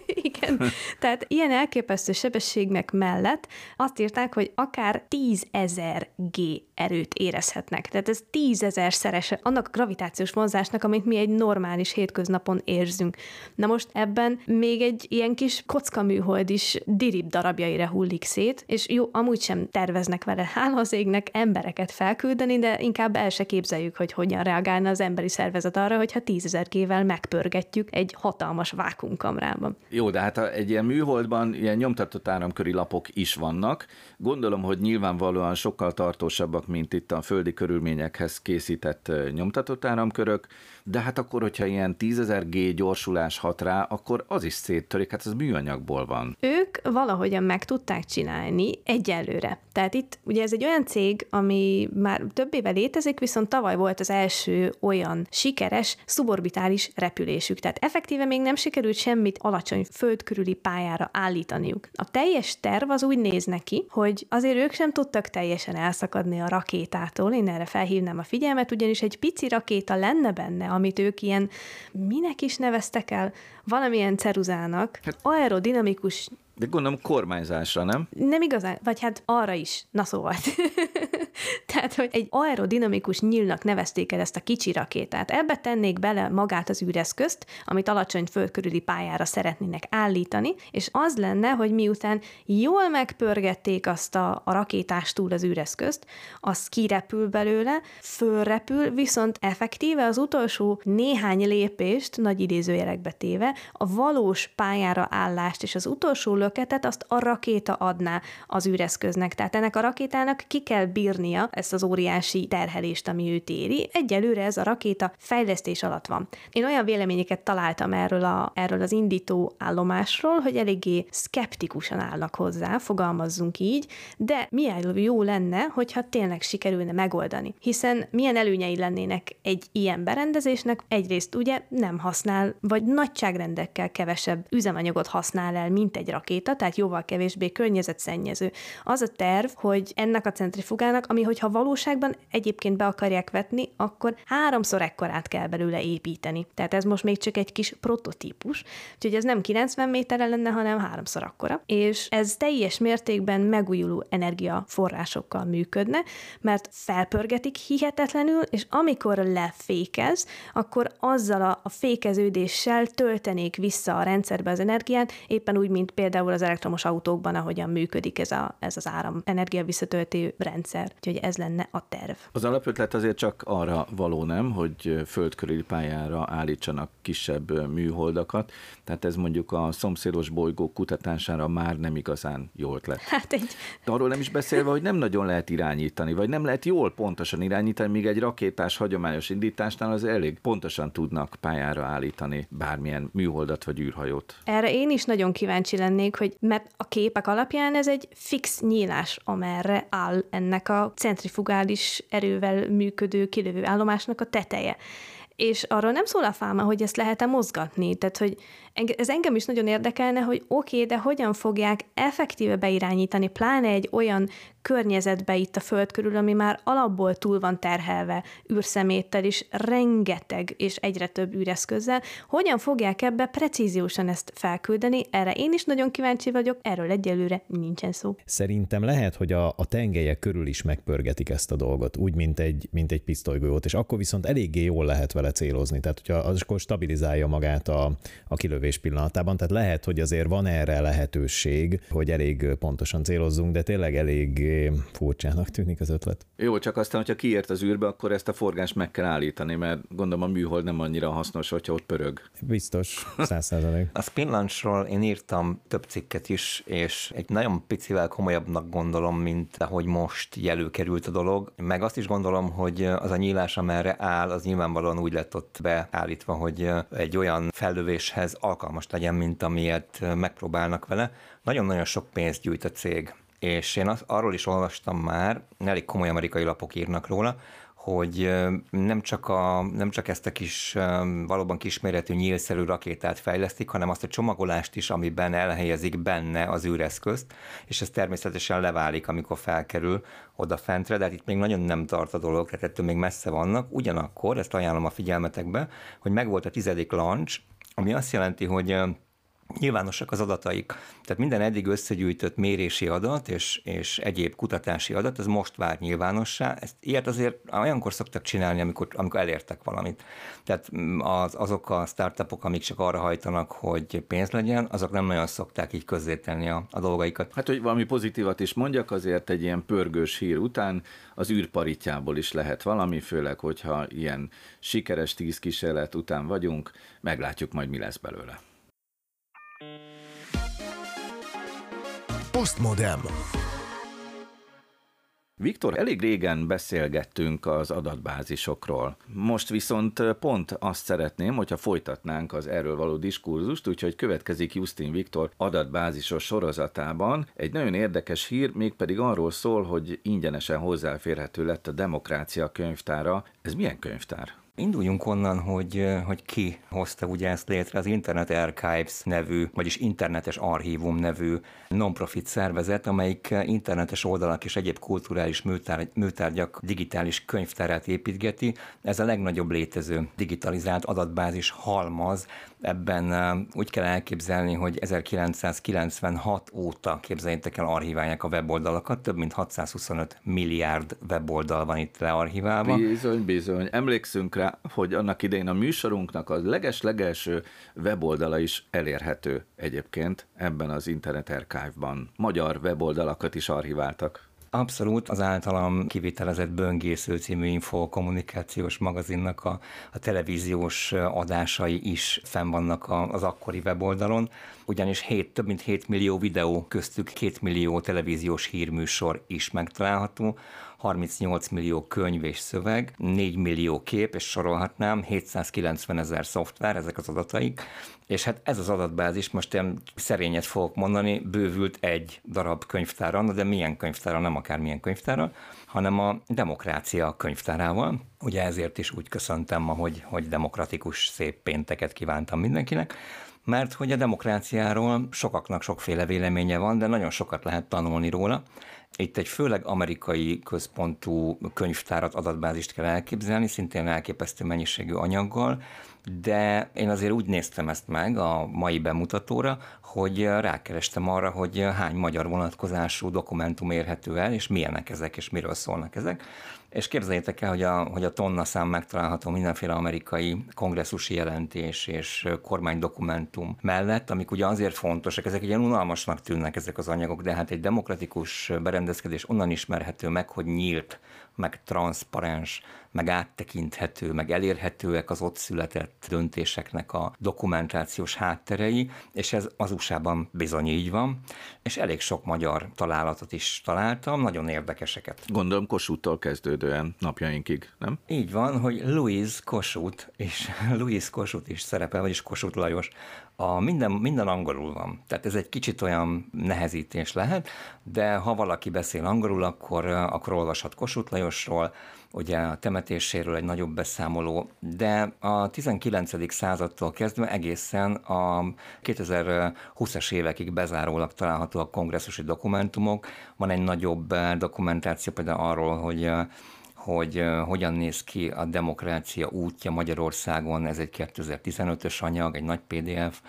Igen. Tehát ilyen elképesztő sebességnek mellett azt írták, hogy akár tízezer gé erőt érezhetnek. Tehát ez tízezer szerese annak a gravitációs vonzásnak, amit mi egy normális hétköznapon érzünk. Na most ebben még egy ilyen kis kockaműhold is dirib darabjaira hullik szét, és jó, amúgy sem terveznek vele, hála az égnek, embereket felküldeni, de inkább el se képzeljük, hogy hogyan reagálna az emberi szervezet arra, hogyha tízezer gével megpörgetjük egy hatalmas vákuumkamrában. Jó, de hát egy ilyen műholdban ilyen nyomtatott áramköri lapok is vannak. Gondolom, hogy nyilvánvalóan sokkal tartósabbak, mint itt a földi körülményekhez készített nyomtatott áramkörök, de hát akkor, hogyha ilyen tízezer gé gyorsulás hat rá, akkor az is széttörik, hát az műanyagból van. Ők valahogyan meg tudták csinálni egyelőre. Tehát itt ugye ez egy olyan cég, ami már több éve létezik, viszont tavaly volt az első olyan sikeres szuborbitális repülésük. Tehát effektíve még nem sikerült semmit alacsony földkörüli pályára állítaniuk. A teljes terv az úgy néz neki, hogy azért ők sem tudtak teljesen elszakadni a rakétától. Én erre felhívnám a figyelmet, ugyanis egy pici rakéta lenne benne, amit ők ilyen, minek is neveztek el, valamilyen ceruzának, aerodinamikus. De gondolom kormányzásra, nem? Nem igazán, vagy hát arra is. Na szóval. Tehát, hogy egy aerodinamikus nyílnak nevezték el ezt a kicsi rakétát. Ebbe tennék bele magát az űreszközt, amit alacsony földkörüli pályára szeretnének állítani, és az lenne, hogy miután jól megpörgették azt a, a rakétástúl az űreszközt, az kirepül belőle, fölrepül, viszont effektíve az utolsó néhány lépést, nagy idézőjelekbe téve, a valós pályára állást és az utolsó löketet azt a rakéta adná az űreszköznek. Tehát ennek a rakétának ki kell bírnia ezt az óriási terhelést, ami őt éri. Egyelőre ez a rakéta fejlesztés alatt van. Én olyan véleményeket találtam erről, a, erről az indító állomásról, hogy eléggé szkeptikusan állnak hozzá, fogalmazzunk így, de milyen jó lenne, hogyha tényleg sikerülne megoldani. Hiszen milyen előnyei lennének egy ilyen berendezésnek? Egyrészt ugye nem használ, vagy nagyságrendekkel kevesebb üzemanyagot használ el, mint egy rakéta, tehát jóval kevésbé környezetszennyező. Az a terv, hogy ennek a centrifugának, ami hogyha valós valóságban egyébként be akarják vetni, akkor háromszor ekkorát kell belőle építeni. Tehát ez most még csak egy kis prototípus, úgyhogy ez nem kilencven méterre lenne, hanem háromszor akkora. És ez teljes mértékben megújuló energiaforrásokkal működne, mert felpörgetik hihetetlenül, és amikor lefékez, akkor azzal a fékeződéssel töltenék vissza a rendszerbe az energiát, éppen úgy, mint például az elektromos autókban, ahogyan működik ez, a, ez az áram energia visszatöltő rendszer. Úgyhogy ez lenne a terv. Az alapötlet azért csak arra való, nem, hogy földkörüli pályára állítsanak kisebb műholdakat, tehát ez mondjuk a szomszédos bolygók kutatására már nem igazán jó ötlet. Hát egy... De arról nem is beszélve, hogy nem nagyon lehet irányítani, vagy nem lehet jól pontosan irányítani, míg egy rakétás hagyományos indításnál az elég pontosan tudnak pályára állítani bármilyen műholdat vagy űrhajót. Erre én is nagyon kíváncsi lennék, hogy mert a képek alapján ez egy fix nyílás, amerre áll ennek a centrifugális erővel működő kilövő állomásnak a teteje. És arról nem szól a fáma, hogy ezt lehet-e mozgatni. Tehát, hogy ez engem is nagyon érdekelne, hogy oké, okay, de hogyan fogják effektíve beirányítani, pláne egy olyan környezetbe itt a föld körül, ami már alapból túl van terhelve űrszeméttel is, rengeteg és egyre több űreszközzel. Hogyan fogják ebbe precíziósan ezt felküldeni? Erre én is nagyon kíváncsi vagyok, erről egyelőre nincsen szó. Szerintem lehet, hogy a, a tengelyek körül is megpörgetik ezt a dolgot, úgy, mint egy, mint egy pisztolygolyót, és akkor viszont eléggé jól lehet vele célozni, tehát hogyha az akkor stabilizálja magát a, a kilövés pillanatában, tehát lehet, hogy azért van erre lehetőség, hogy elég pontosan célozzunk, de tényleg elég furcsának tűnik az ötlet. Jó, csak aztán, hogyha kiért az űrbe, akkor ezt a forgást meg kell állítani, mert gondolom a műhold nem annyira hasznos, hogyha ott pörög. Biztos, száz százalék. A Spin Launchról én írtam több cikket is, és egy nagyon picivel komolyabbnak gondolom, mint ahogy most jelő került a dolog. Meg azt is gondolom, hogy az a nyílás, amerre áll, az nyilvánvalóan úgy lett ott beállítva, hogy egy olyan fellövéshez alkalmas legyen, mint amilyet megpróbálnak vele. Nagyon-nagyon sok pénzt gyűjt a cég. És én az, arról is olvastam már, elég komoly amerikai lapok írnak róla, hogy nem csak, a, nem csak ezt a kis, valóban kisméretű nyílszerű rakétát fejlesztik, hanem azt a csomagolást is, amiben elhelyezik benne az űreszközt, és ez természetesen leválik, amikor felkerül odafentre, de hát itt még nagyon nem tart a dolog, tehát ettől még messze vannak. Ugyanakkor, ezt ajánlom a figyelmetekbe, hogy megvolt a tizedik launch, ami azt jelenti, hogy nyilvánosak az adataik. Tehát minden eddig összegyűjtött mérési adat és, és egyéb kutatási adat, ez most vált nyilvánossá. Ezt, ilyet azért olyankor szoktak csinálni, amikor, amikor elértek valamit. Tehát az, azok a startupok, amik csak arra hajtanak, hogy pénz legyen, azok nem nagyon szokták így közzétenni a, a dolgaikat. Hát, hogy valami pozitívat is mondjak, azért egy ilyen pörgős hír után az űrparitjából is lehet valami, főleg, hogyha ilyen sikeres tíz kísérlet után vagyunk, meglátjuk majd, mi lesz belőle. Postmodern. Viktor, elég régen beszélgettünk az adatbázisokról. Most viszont pont azt szeretném, hogyha folytatnánk az erről való diskurzust, úgyhogy következik Justin Viktor adatbázisos sorozatában. Egy nagyon érdekes hír, mégpedig arról szól, hogy ingyenesen hozzáférhető lett a Demokrácia könyvtára. Ez milyen könyvtár? Induljunk onnan, hogy, hogy ki hozta ugye ezt létre, az Internet Archives nevű, vagyis internetes archívum nevű non-profit szervezet, amelyik internetes oldalak és egyéb kulturális műtár, műtárgyak digitális könyvtárát építgeti. Ez a legnagyobb létező digitalizált adatbázis halmaz. Ebben úgy kell elképzelni, hogy ezerkilencszázkilencvenhat óta, képzeljétek el, archiválják a weboldalakat, több mint hatszázhuszonöt milliárd weboldal van itt learchiválva. Bizony, bizony. Emlékszünk rá, hogy annak idején a műsorunknak a leges-legelső weboldala is elérhető egyébként ebben az Internet Archive-ban. Magyar weboldalakat is archiváltak. Abszolút, az általam kivitelezett Böngésző című infokommunikációs magazinnak a, a televíziós adásai is fenn vannak a, az akkori weboldalon, ugyanis hét, több mint hét millió videó, köztük két millió televíziós hírműsor is megtalálható, harmincnyolc millió könyv és szöveg, négy millió kép, és sorolhatnám, hétszázkilencven ezer szoftver, ezek az adataik, és hát ez az adatbázis, most én szerényet fogok mondani, bővült egy darab könyvtára, de milyen könyvtára, nem akármilyen könyvtára, hanem a Demokrácia könyvtárával. Ugye ezért is úgy köszöntem ma, hogy, hogy demokratikus szép pénteket kívántam mindenkinek. mert hogy a demokráciáról sokaknak sokféle véleménye van, de nagyon sokat lehet tanulni róla. Itt egy főleg amerikai központú könyvtárat, adatbázist kell elképzelni, szintén elképesztő mennyiségű anyaggal, de én azért úgy néztem ezt meg a mai bemutatóra, hogy rákerestem arra, hogy hány magyar vonatkozású dokumentum érhető el, és milyenek ezek, és miről szólnak ezek. És képzeljétek el, hogy a, hogy a tonna szám megtalálható mindenféle amerikai kongresszusi jelentés és kormánydokumentum mellett, amik ugye azért fontosak, ezek ugye unalmasnak tűnnek ezek az anyagok, de hát egy demokratikus berendezkedés onnan ismerhető meg, hogy nyílt, meg transzparens, meg áttekinthető, meg elérhetőek az ott született döntéseknek a dokumentációs hátterei, és ez az u es á-ban bizony így van, és elég sok magyar találatot is találtam, nagyon érdekeseket. Gondolom Kossuth-tól kezdődően napjainkig, nem? Így van, hogy Louis Kossuth, és Louis Kossuth is szerepel, vagyis Kossuth Lajos. A minden, minden angolul van, tehát ez egy kicsit olyan nehezítés lehet, de ha valaki beszél angolul, akkor, akkor olvashat Kossuth Lajosról, ugye a temetéséről egy nagyobb beszámoló, de a tizenkilencedik századtól kezdve egészen a kétezerhúszas évekig bezárólag található a kongresszusi dokumentumok. Van egy nagyobb dokumentáció például arról, hogy hogy hogyan néz ki a demokrácia útja Magyarországon, ez egy kétezer-tizenötös anyag, egy nagy pé dé ef.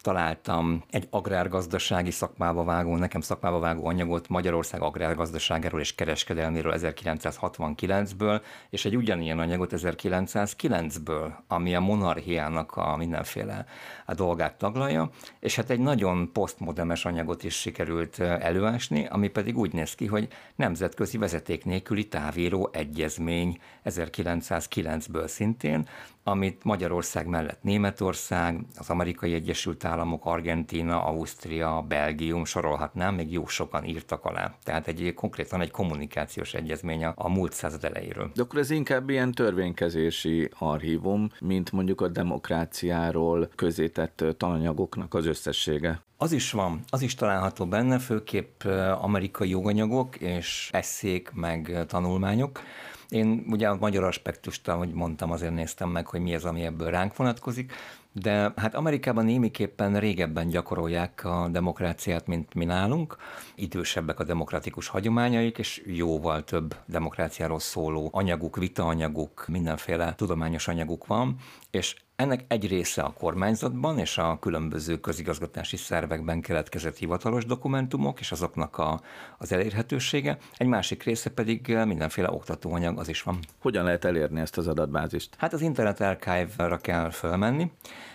Találtam egy agrárgazdasági szakmába vágó, nekem szakmába vágó anyagot Magyarország agrárgazdaságáról és kereskedelméről ezerkilencszázhatvankilencből, és egy ugyanilyen anyagot ezerkilencszázkilencből, ami a monarchiának a mindenféle a dolgát taglalja, és hát egy nagyon posztmodernes anyagot is sikerült előásni, ami pedig úgy néz ki, hogy nemzetközi vezeték nélküli távíró egyezmény ezerkilencszázkilencből szintén, amit Magyarország mellett Németország, az Amerikai Egyesült Államok, Argentína, Ausztria, Belgium, sorolhatnám, még jó sokan írtak alá. Tehát egy, konkrétan egy kommunikációs egyezmény a, a múlt század elejéről. De akkor ez inkább ilyen törvénykezési archívum, mint mondjuk a demokráciáról közzétett tananyagoknak az összessége. Az is van, az is található benne, főképp amerikai joganyagok és esszék meg tanulmányok. Én ugye a magyar aspektust, ahogy mondtam, azért néztem meg, hogy mi az, ami ebből ránk vonatkozik, de hát Amerikában némiképpen régebben gyakorolják a demokráciát, mint mi nálunk. Idősebbek a demokratikus hagyományaik, és jóval több demokráciáról szóló anyaguk, vitaanyaguk, mindenféle tudományos anyaguk van, és ennek egy része a kormányzatban és a különböző közigazgatási szervekben keletkezett hivatalos dokumentumok, és azoknak a, az elérhetősége, egy másik része pedig mindenféle oktatóanyag, az is van. Hogyan lehet elérni ezt az adatbázist? Hát az Internet Archive-ra kell fölmenni,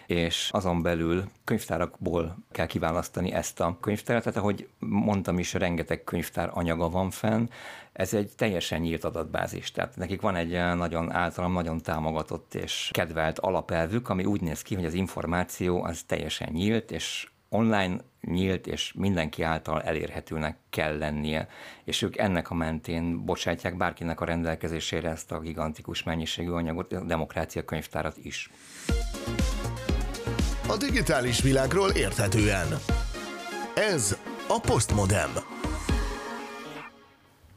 és azon belül könyvtárakból kell kiválasztani ezt a könyvtárat, tehát ahogy mondtam is, rengeteg könyvtár anyaga van fenn, ez egy teljesen nyílt adatbázis, tehát nekik van egy nagyon általam, nagyon támogatott és kedvelt alapelvük, ami úgy néz ki, hogy az információ az teljesen nyílt, és online nyílt, és mindenki által elérhetőnek kell lennie, és ők ennek a mentén bocsátják bárkinek a rendelkezésére ezt a gigantikus mennyiségű anyagot, a Demokrácia könyvtárat is. A digitális világról érthetően. Ez a Postmodem.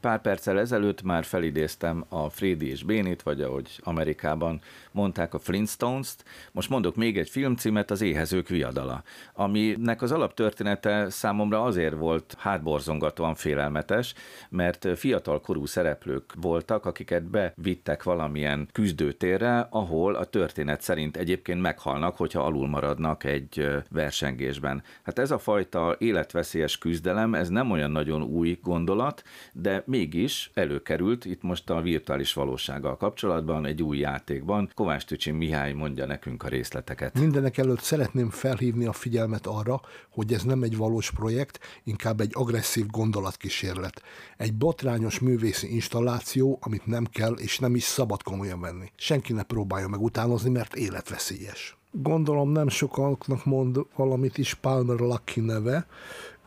Pár perccel ezelőtt már felidéztem a Frédi és Bénit, vagy ahogy Amerikában mondták, a Flintstones-t. Most mondok még egy filmcímet, az Éhezők viadala, aminek az alaptörténete számomra azért volt hátborzongatóan félelmetes, mert fiatal korú szereplők voltak, akiket bevittek valamilyen küzdőtérre, ahol a történet szerint egyébként meghalnak, hogyha alul maradnak egy versengésben. Hát ez a fajta életveszélyes küzdelem, ez nem olyan nagyon új gondolat, de mégis előkerült itt most a virtuális valósággal kapcsolatban, egy új játékban. Kovács Tücsi Mihály mondja nekünk a részleteket. Mindenek előtt szeretném felhívni a figyelmet arra, hogy ez nem egy valós projekt, inkább egy agresszív gondolatkísérlet. Egy botrányos művészi installáció, amit nem kell és nem is szabad komolyan venni. Senki ne próbálja meg utánozni, mert életveszélyes. Gondolom nem sokaknak mond valamit is Palmer Lucky neve.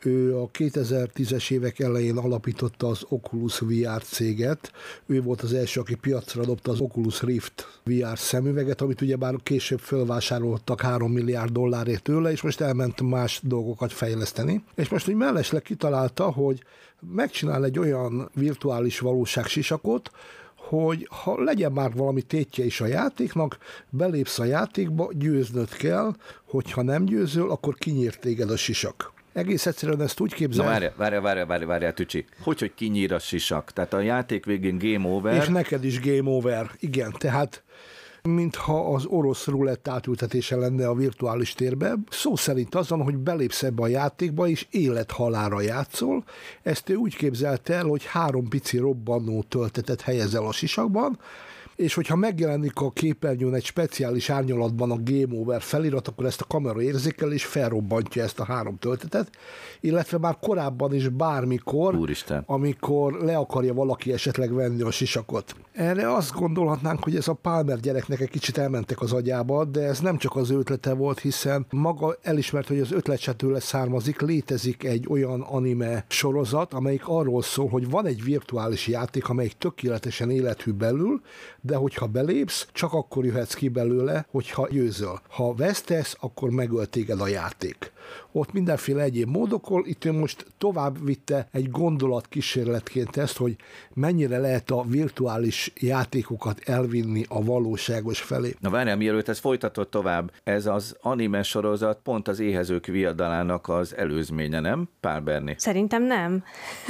Ő a kétezertízes évek elején alapította az Oculus vé er céget. Ő volt az első, aki piacra dobta az Oculus Rift vé er szemüveget, amit ugyebár később fölvásároltak három milliárd dollárért tőle, és most elment más dolgokat fejleszteni. És most úgy mellesleg kitalálta, hogy megcsinál egy olyan virtuális valóság sisakot, hogy ha legyen már valami tétje is a játéknak, belépsz a játékba, győznöd kell, hogyha nem győzöl, akkor kinyír téged a sisak. Egész egyszerűen ezt úgy képzelni. Na várjál, várjál, várjál, várjál, várjál, Tücsi. Hogy, hogy kinyír a sisak? Tehát a játék végén game over. És neked is game over, igen. Tehát mintha az orosz rulett átültetése lenne a virtuális térbe. Szó szerint azon, hogy belépsz ebbe a játékba, és élet-halálra játszol. Ezt ő úgy képzelte el, hogy három pici robbanó töltetet helyezel a sisakban, és hogyha megjelenik a képernyőn egy speciális árnyalatban a Game Over felirat, akkor ezt a kamera érzékel, és felrobbantja ezt a három töltetet, illetve már korábban is bármikor, Úristen. Amikor le akarja valaki esetleg venni a sisakot. Erre azt gondolhatnánk, hogy ez a Palmer gyereknek egy kicsit elmentek az agyába, de ez nem csak az ő ötlete volt, hiszen maga elismert, hogy az ötlet se tőle származik, létezik egy olyan anime sorozat, amelyik arról szól, hogy van egy virtuális játék, amelyik tökéletesen élethű belül, de hogyha belépsz, csak akkor jöhetsz ki belőle, hogyha győzöl. Ha vesztesz, akkor megöl téged a játék. Ott mindenféle egyéb módokon, itt ő most tovább vitte egy gondolatkísérletként ezt, hogy mennyire lehet a virtuális játékokat elvinni a valóságos felé. Na várjál, mielőtt ez folytatott tovább, ez az anime sorozat pont az Éhezők viadalának az előzménye, nem? Pál Berni. Szerintem nem.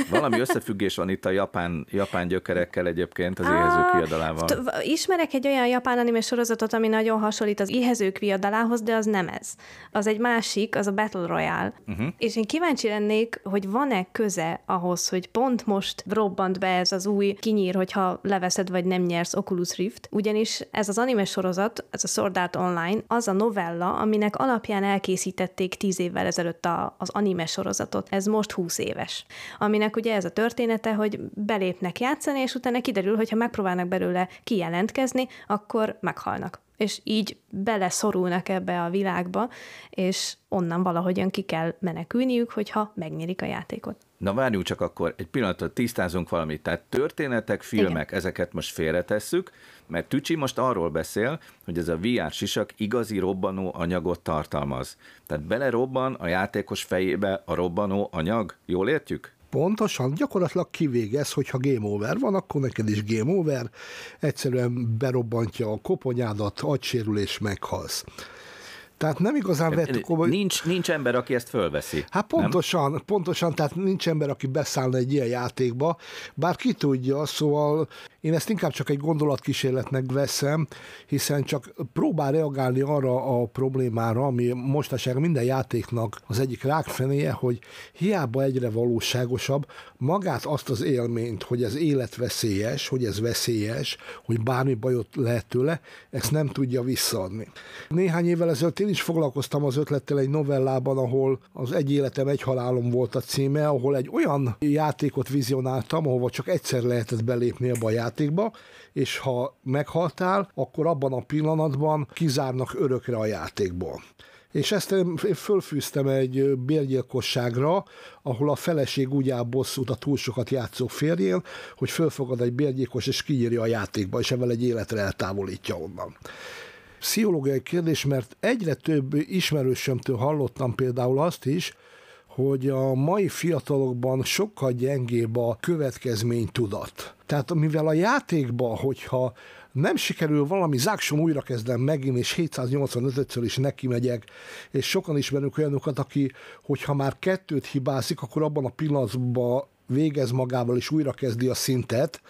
Valami összefüggés van itt a japán, japán gyökerekkel egyébként az Éhezők viadalával. Ismerek egy olyan japán anime sorozatot, ami nagyon hasonlít az Éhezők viadalához, de az nem ez. Az egy másik, az a Battle Royale. Uh-huh. És én kíváncsi lennék, hogy van-e köze ahhoz, hogy pont most robbant be ez az új kinyír, hogyha leveszed vagy nem nyersz Oculus Rift, ugyanis ez az anime sorozat, ez a Sword Art Online, az a novella, aminek alapján elkészítették tíz évvel ezelőtt a, az anime sorozatot. Ez most húsz éves. Aminek ugye ez a története, hogy belépnek játszani, és utána kiderül, hogyha megpróbálnak belőle kijelentkezni, akkor meghalnak. És így beleszorulnak ebbe a világba, és onnan valahogyan ki kell menekülniük, hogyha megnyerik a játékot. Na várjunk csak akkor, egy pillanatot tisztázunk valamit, tehát történetek, filmek, igen. Ezeket most félretesszük, mert Tücsi most arról beszél, hogy ez a vé er sisak igazi robbanó anyagot tartalmaz. Tehát belerobban a játékos fejébe a robbanó anyag, jól értjük? Pontosan, gyakorlatilag kivégez, hogyha game over van, akkor neked is game over, egyszerűen berobbantja a koponyádat, agysérülés, meghalsz. Tehát nem igazán vettük... Nincs, nincs ember, aki ezt fölveszi. Hát pontosan, nem? pontosan, tehát nincs ember, aki beszállna egy ilyen játékba, bár ki tudja, szóval én ezt inkább csak egy gondolatkísérletnek veszem, hiszen csak próbál reagálni arra a problémára, ami mostaság minden játéknak az egyik rákfenéje, hogy hiába egyre valóságosabb, magát azt az élményt, hogy ez életveszélyes, hogy ez veszélyes, hogy bármi bajot lehet tőle, ezt nem tudja visszaadni. Néhány évvel ezelőtt én is foglalkoztam az ötlettel egy novellában, ahol az Egy életem, egy halálom volt a címe, ahol egy olyan játékot vizionáltam, ahova csak egyszer lehetett belépni ebbe a játékba, és ha meghaltál, akkor abban a pillanatban kizárnak örökre a játékból. És ezt én fölfűztem egy bérgyilkosságra, ahol a feleség úgy áll bosszút a túl sokat játszó férjén, hogy fölfogad egy bérgyilkos, és kiírja a játékba, és evel egy életre eltávolítja onnan. Pszichológiai kérdés, mert egyre több ismerősömtől hallottam például azt is, hogy a mai fiatalokban sokkal gyengébb a következménytudat. Tehát mivel a játékban, hogyha nem sikerül valami, záksom újra kezdem megint, és hétszáznyolcvanötször is neki megyek, és sokan ismerünk olyanokat, aki, hogyha már kettőt hibázik, akkor abban a pillanatban végez magával, és újra kezdi a szintet,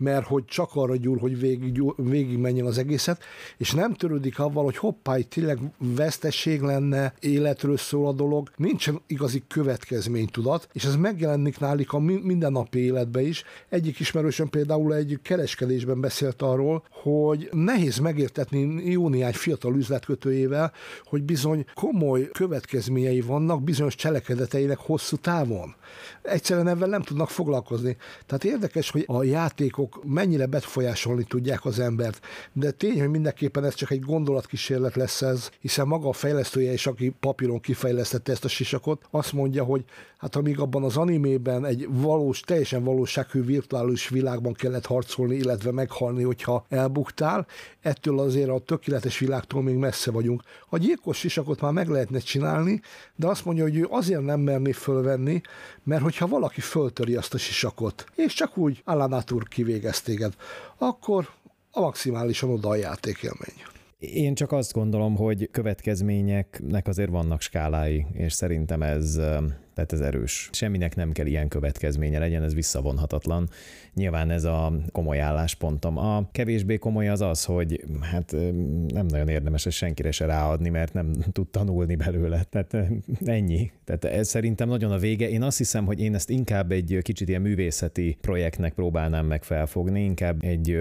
mert hogy csak arra gyúr, hogy végig, gyúr, végig menjen az egészet, és nem törődik avval, hogy hoppá, itt tényleg veszteség lenne, életről szól a dolog, nincsen igazi következménytudat, és ez megjelenik náluk a mindennapi életben is. Egyik ismerősöm például egy kereskedésben beszélt arról, hogy nehéz megértetni jó néhány fiatal üzletkötőjével, hogy bizony komoly következményei vannak bizonyos cselekedeteinek hosszú távon. Egyszerűen ebben nem tudnak foglalkozni. Tehát érdekes, hogy a játékok mennyire befolyásolni tudják az embert. De tény, hogy mindenképpen ez csak egy gondolatkísérlet lesz ez, hiszen maga a fejlesztője is, aki papíron kifejlesztette ezt a sisakot, azt mondja, hogy hát amíg abban az animében egy valós, teljesen valósághű virtuális világban kellett harcolni, illetve meghalni, hogyha elbuktál, ettől azért a tökéletes világtól még messze vagyunk. A gyilkos sisakot már meg lehetne csinálni, de azt mondja, hogy ő azért nem merné fölvenni, mert hogyha valaki föltöri azt a sisakot, és csak úgy Alan Atur kivége végez téged, akkor a maximálisan oda a játékélmény. Én csak azt gondolom, hogy következményeknek azért vannak skálái, és szerintem ez, tehát ez erős. Semminek nem kell ilyen következménye legyen, ez visszavonhatatlan. Nyilván ez a komoly álláspontom. A kevésbé komoly az az, hogy hát nem nagyon érdemes ezt senkire se ráadni, mert nem tud tanulni belőle. Tehát ennyi. Tehát ez szerintem nagyon a vége. Én azt hiszem, hogy én ezt inkább egy kicsit ilyen művészeti projektnek próbálnám meg felfogni, inkább egy...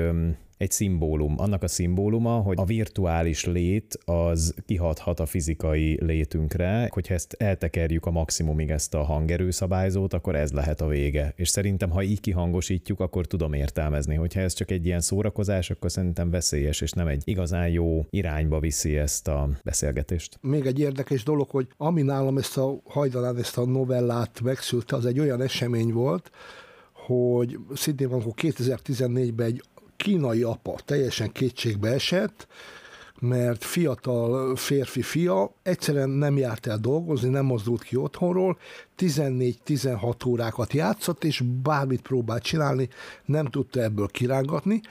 Egy szimbólum. Annak a szimbóluma, hogy a virtuális lét az kihathat a fizikai létünkre, hogyha ezt eltekerjük a maximumig ezt a hangerőszabályzót, akkor ez lehet a vége. És szerintem, ha így kihangosítjuk, akkor tudom értelmezni. Hogyha ez csak egy ilyen szórakozás, akkor szerintem veszélyes, és nem egy igazán jó irányba viszi ezt a beszélgetést. Még egy érdekes dolog, hogy ami nálam ezt a hajdanán ezt a novellát megszülte, az egy olyan esemény volt, hogy szintén van, kétezer-tizennégyben egy kínai apa teljesen kétségbe esett, mert fiatal férfi fia egyszerűen nem járt el dolgozni, nem mozdult ki otthonról, tizennégy-tizenhat órákat játszott, és bármit próbált csinálni, nem tudta ebből kirángatni,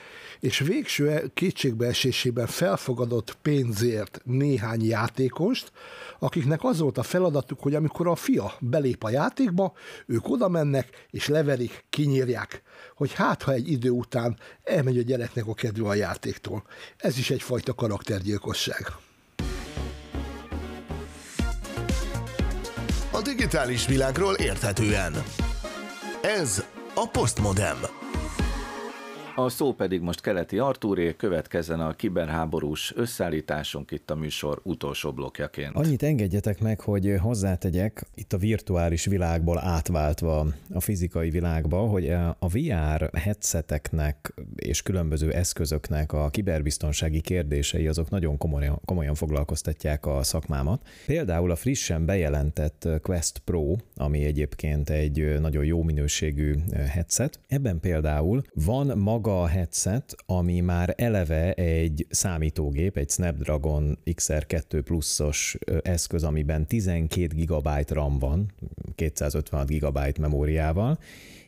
és végső kétségbeesésében felfogadott pénzért néhány játékost, akiknek az volt a feladatuk, hogy amikor a fia belép a játékba, ők oda mennek, és leverik, kinyírják, hogy hát, ha egy idő után elmegy a gyereknek a kedve a játéktól. Ez is egyfajta karaktergyilkosság. A digitális világról érthetően. Ez a Postmodem. A szó pedig most Keleti Artúré, következzen a kiberháborús összeállításunk itt a műsor utolsó blokkjaként. Annyit engedjetek meg, hogy hozzátegyek, itt a virtuális világból átváltva a fizikai világba, hogy a vé er headseteknek és különböző eszközöknek a kiberbiztonsági kérdései azok nagyon komolyan, komolyan foglalkoztatják a szakmámat. Például a frissen bejelentett Quest Pro, ami egyébként egy nagyon jó minőségű headset, ebben például van maga a headset, ami már eleve egy számítógép, egy Snapdragon iksz er kettő pluszos eszköz, amiben tizenkét gigabyte RAM van, kétszázötvenhat gigabyte memóriával,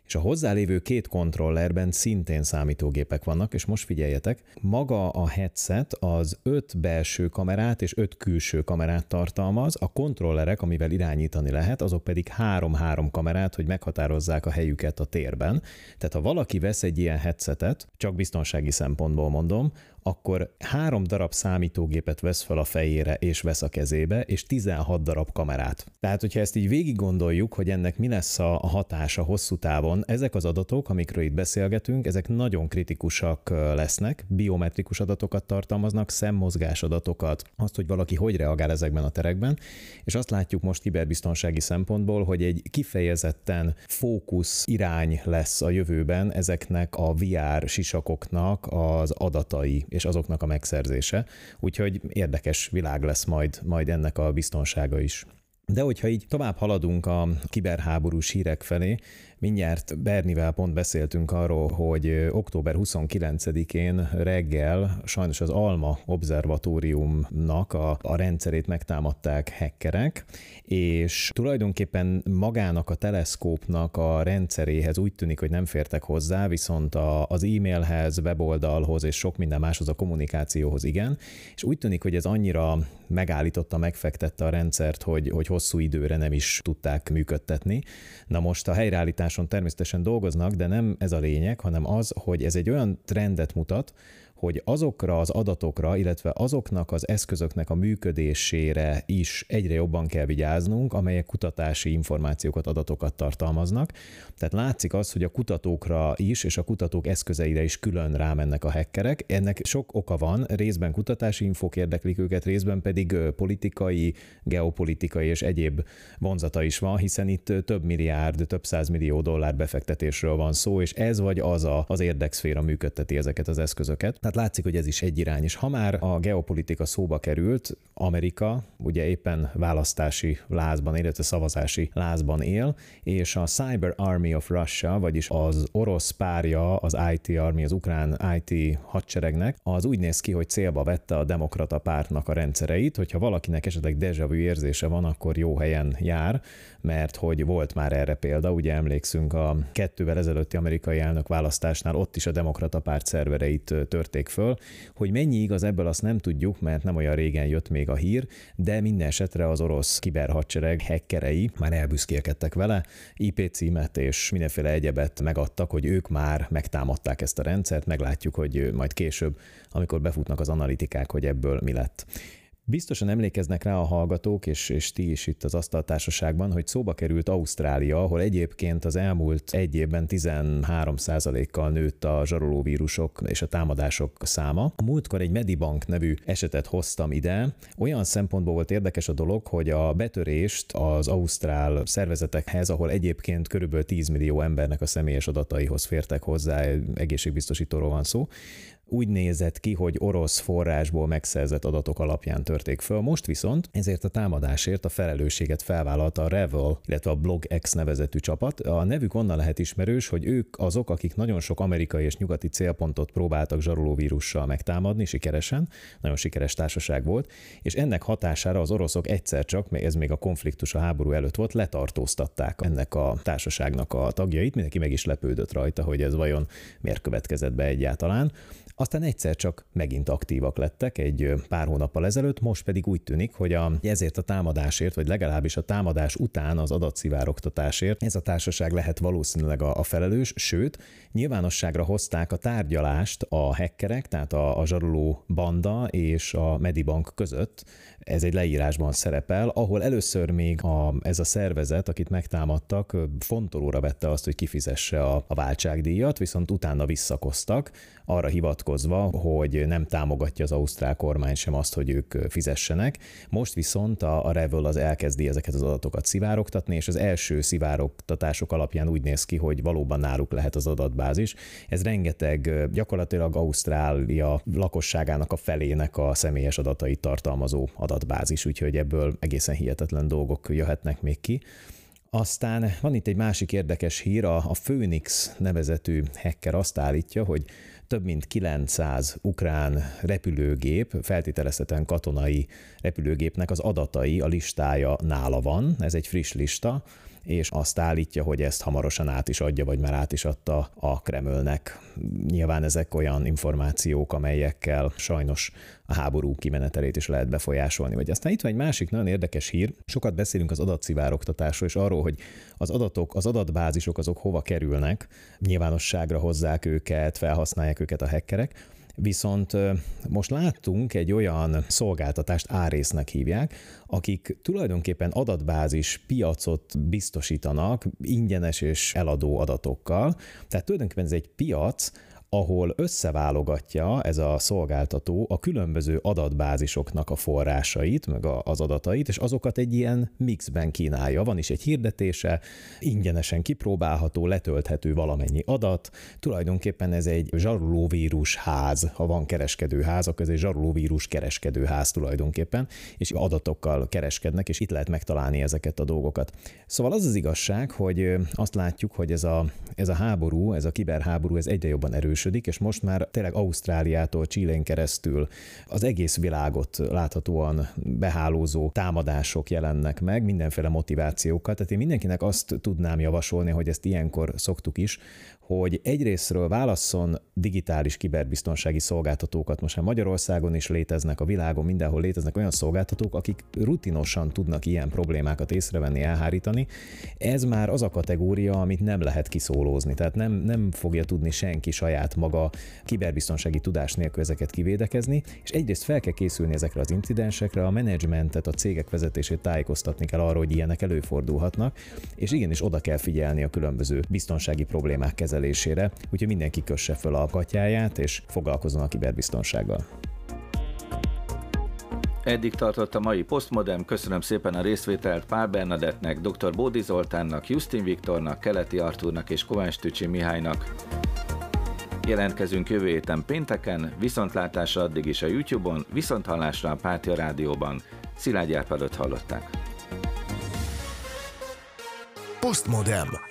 és a hozzálévő két kontrollerben szintén számítógépek vannak, és most figyeljetek, maga a headset az öt belső kamerát és öt külső kamerát tartalmaz, a kontrollerek, amivel irányítani lehet, azok pedig három-három kamerát, hogy meghatározzák a helyüket a térben. Tehát ha valaki vesz egy ilyen headsetet, csak biztonsági szempontból mondom, akkor három darab számítógépet vesz fel a fejére és vesz a kezébe, és tizenhat darab kamerát. Tehát, hogyha ezt így végig gondoljuk, hogy ennek mi lesz a hatása hosszú távon, ezek az adatok, amikről itt beszélgetünk, ezek nagyon kritikusak lesznek, biometrikus adatokat tartalmaznak, szemmozgás adatokat, azt, hogy valaki hogy reagál ezekben a terekben, és azt látjuk most kiberbiztonsági szempontból, hogy egy kifejezetten fókusz irány lesz a jövőben ezeknek a vé er sisakoknak az adatai, és azoknak a megszerzése, úgyhogy érdekes világ lesz majd, majd ennek a biztonsága is. De hogyha így tovább haladunk a kiberháborús hírek felé, mindjárt Bernivel pont beszéltünk arról, hogy október huszonkilencedikén reggel sajnos az Alma Obszervatóriumnak a, a rendszerét megtámadták hackerek, és tulajdonképpen magának a teleszkópnak a rendszeréhez úgy tűnik, hogy nem fértek hozzá, viszont a, az e-mailhez, weboldalhoz és sok minden máshoz, a kommunikációhoz igen, és úgy tűnik, hogy ez annyira megállította, megfektette a rendszert, hogy, hogy hosszú időre nem is tudták működtetni. Na most a helyreállításon természetesen dolgoznak, de nem ez a lényeg, hanem az, hogy ez egy olyan trendet mutat, hogy azokra az adatokra, illetve azoknak az eszközöknek a működésére is egyre jobban kell vigyáznunk, amelyek kutatási információkat, adatokat tartalmaznak. Tehát látszik az, hogy a kutatókra is, és a kutatók eszközeire is külön rámennek a hackerek. Ennek sok oka van, részben kutatási infók érdeklik őket, részben pedig politikai, geopolitikai és egyéb vonzata is van, hiszen itt több milliárd, több százmillió dollár befektetésről van szó, és ez vagy az a, az érdekszféra működteti ezeket az eszközöket. tehát látszik, hogy ez is egy irány. És ha már a geopolitika szóba került, Amerika ugye éppen választási lázban, illetve szavazási lázban él, és a Cyber Army of Russia, vagyis az orosz párja az i té Army, az ukrán i té hadseregnek, az úgy néz ki, hogy célba vette a demokrata pártnak a rendszereit, hogyha valakinek esetleg déjà vu érzése van, akkor jó helyen jár, mert hogy volt már erre példa, ugye emlékszünk a kettővel ezelőtti amerikai elnökválasztásnál, ott is a demokrata párt szervereit törték föl, hogy mennyi igaz ebből azt nem tudjuk, mert nem olyan régen jött még a hír, de minden esetre az orosz kiberhadsereg hackerei már elbüszkélkedtek vele, i pé címet és mindenféle egyebet megadtak, hogy ők már megtámadták ezt a rendszert, meglátjuk, hogy majd később, amikor befutnak az analitikák, hogy ebből mi lett. Biztosan emlékeznek rá a hallgatók, és, és ti is itt az asztaltársaságban, hogy szóba került Ausztrália, ahol egyébként az elmúlt egy évben tizenhárom százalékkal nőtt a zsarolóvírusok és a támadások száma. A múltkor egy Medibank nevű esetet hoztam ide. Olyan szempontból volt érdekes a dolog, hogy a betörést az ausztrál szervezetekhez, ahol egyébként körülbelül tíz millió embernek a személyes adataihoz fértek hozzá, egészségbiztosítóról van szó, úgy nézett ki, hogy orosz forrásból megszerzett adatok alapján törték föl. Most viszont ezért a támadásért a felelősséget felvállalta a REvil, illetve a BlogX nevezetű csapat. A nevük onnan lehet ismerős, hogy ők azok, akik nagyon sok amerikai és nyugati célpontot próbáltak zsarolóvírussal megtámadni, sikeresen, nagyon sikeres társaság volt, és ennek hatására az oroszok egyszer csak, mert ez még a konfliktus, a háború előtt volt, letartóztatták ennek a társaságnak a tagjait, mindenki meg is lepődött rajta, hogy ez vajon miért következett be egyáltalán. Aztán egyszer csak megint aktívak lettek egy pár hónappal ezelőtt, most pedig úgy tűnik, hogy a, ezért a támadásért, vagy legalábbis a támadás után az adatszivárogtatásért ez a társaság lehet valószínűleg a, a felelős, sőt, nyilvánosságra hozták a tárgyalást a hackerek, tehát a, a zsaroló banda és a Medibank között. Ez egy leírásban szerepel, ahol először még a, ez a szervezet, akit megtámadtak, fontolóra vette azt, hogy kifizesse a, a váltságdíjat, viszont utána visszakoztak, arra hivatkoztak, hogy nem támogatja az ausztrál kormány sem azt, hogy ők fizessenek. Most viszont a, a REvil az elkezdi ezeket az adatokat szivárogtatni, és az első szivárogtatások alapján úgy néz ki, hogy valóban náluk lehet az adatbázis. Ez rengeteg, gyakorlatilag Ausztrália lakosságának a felének a személyes adatait tartalmazó adatbázis, úgyhogy ebből egészen hihetetlen dolgok jöhetnek még ki. Aztán van itt egy másik érdekes hír, a Phoenix nevezetű hacker azt állítja, hogy több mint kilencszáz ukrán repülőgép, feltételezhetően katonai repülőgépnek az adatai, a listája nála van, ez egy friss lista, és azt állítja, hogy ezt hamarosan át is adja, vagy már át is adta a Kremlnek. Nyilván ezek olyan információk, amelyekkel sajnos a háború kimenetelét is lehet befolyásolni. Vagy aztán itt van egy másik nagyon érdekes hír, sokat beszélünk az adatszivárogtatásról, és arról, hogy az adatok, az adatbázisok azok hova kerülnek, nyilvánosságra hozzák őket, felhasználják őket a hackerek, viszont most láttunk egy olyan szolgáltatást, árésznek hívják, akik tulajdonképpen adatbázis piacot biztosítanak ingyenes és eladó adatokkal. Tehát tulajdonképpen ez egy piac, ahol összeválogatja ez a szolgáltató a különböző adatbázisoknak a forrásait, meg az adatait, és azokat egy ilyen mixben kínálja. Van is egy hirdetése, ingyenesen kipróbálható, letölthető valamennyi adat. Tulajdonképpen ez egy zsarolóvírus ház, ha van kereskedőház, akkor ez egy zsarolóvírus kereskedőház tulajdonképpen, és adatokkal kereskednek, és itt lehet megtalálni ezeket a dolgokat. Szóval az az igazság, hogy azt látjuk, hogy ez a, ez a háború, ez a kiberháború, ez egyre jobban erős, és most már tényleg Ausztráliától Chilén keresztül az egész világot láthatóan behálózó támadások jelennek meg, mindenféle motivációkkal. Tehát én mindenkinek azt tudnám javasolni, hogy ezt ilyenkor szoktuk is, hogy egyrészről válasszon digitális kiberbiztonsági szolgáltatókat. Most már Magyarországon is léteznek, a világon mindenhol léteznek olyan szolgáltatók, akik rutinosan tudnak ilyen problémákat észrevenni, elhárítani. Ez már az a kategória, amit nem lehet kiszólózni, tehát nem, nem fogja tudni senki saját maga kiberbiztonsági tudás nélkül ezeket kivédekezni, és egyrészt fel kell készülni ezekre az incidensekre, a menedzsmentet, a cégek vezetését tájékoztatni kell arról, hogy ilyenek előfordulhatnak, és igenis oda kell figyelni a különböző biztonsági problémák kezelésére. Úgyhogy mindenki kösse föl a katyáját, és foglalkozzon a kiberbiztonsággal. Eddig tartott a mai Postmodern, köszönöm szépen a részvételt Pál Bernadettnek, doktor Bódi Zoltánnak, Justin Viktornak, Keleti Artúrnak és Kovács Tücsi Mihálynak. Jelentkezünk jövő héten pénteken, viszontlátásra addig is a YouTube-on, viszonthallásra a Pátia Rádióban. Szilágyi Árpádot hallották. Postmodern.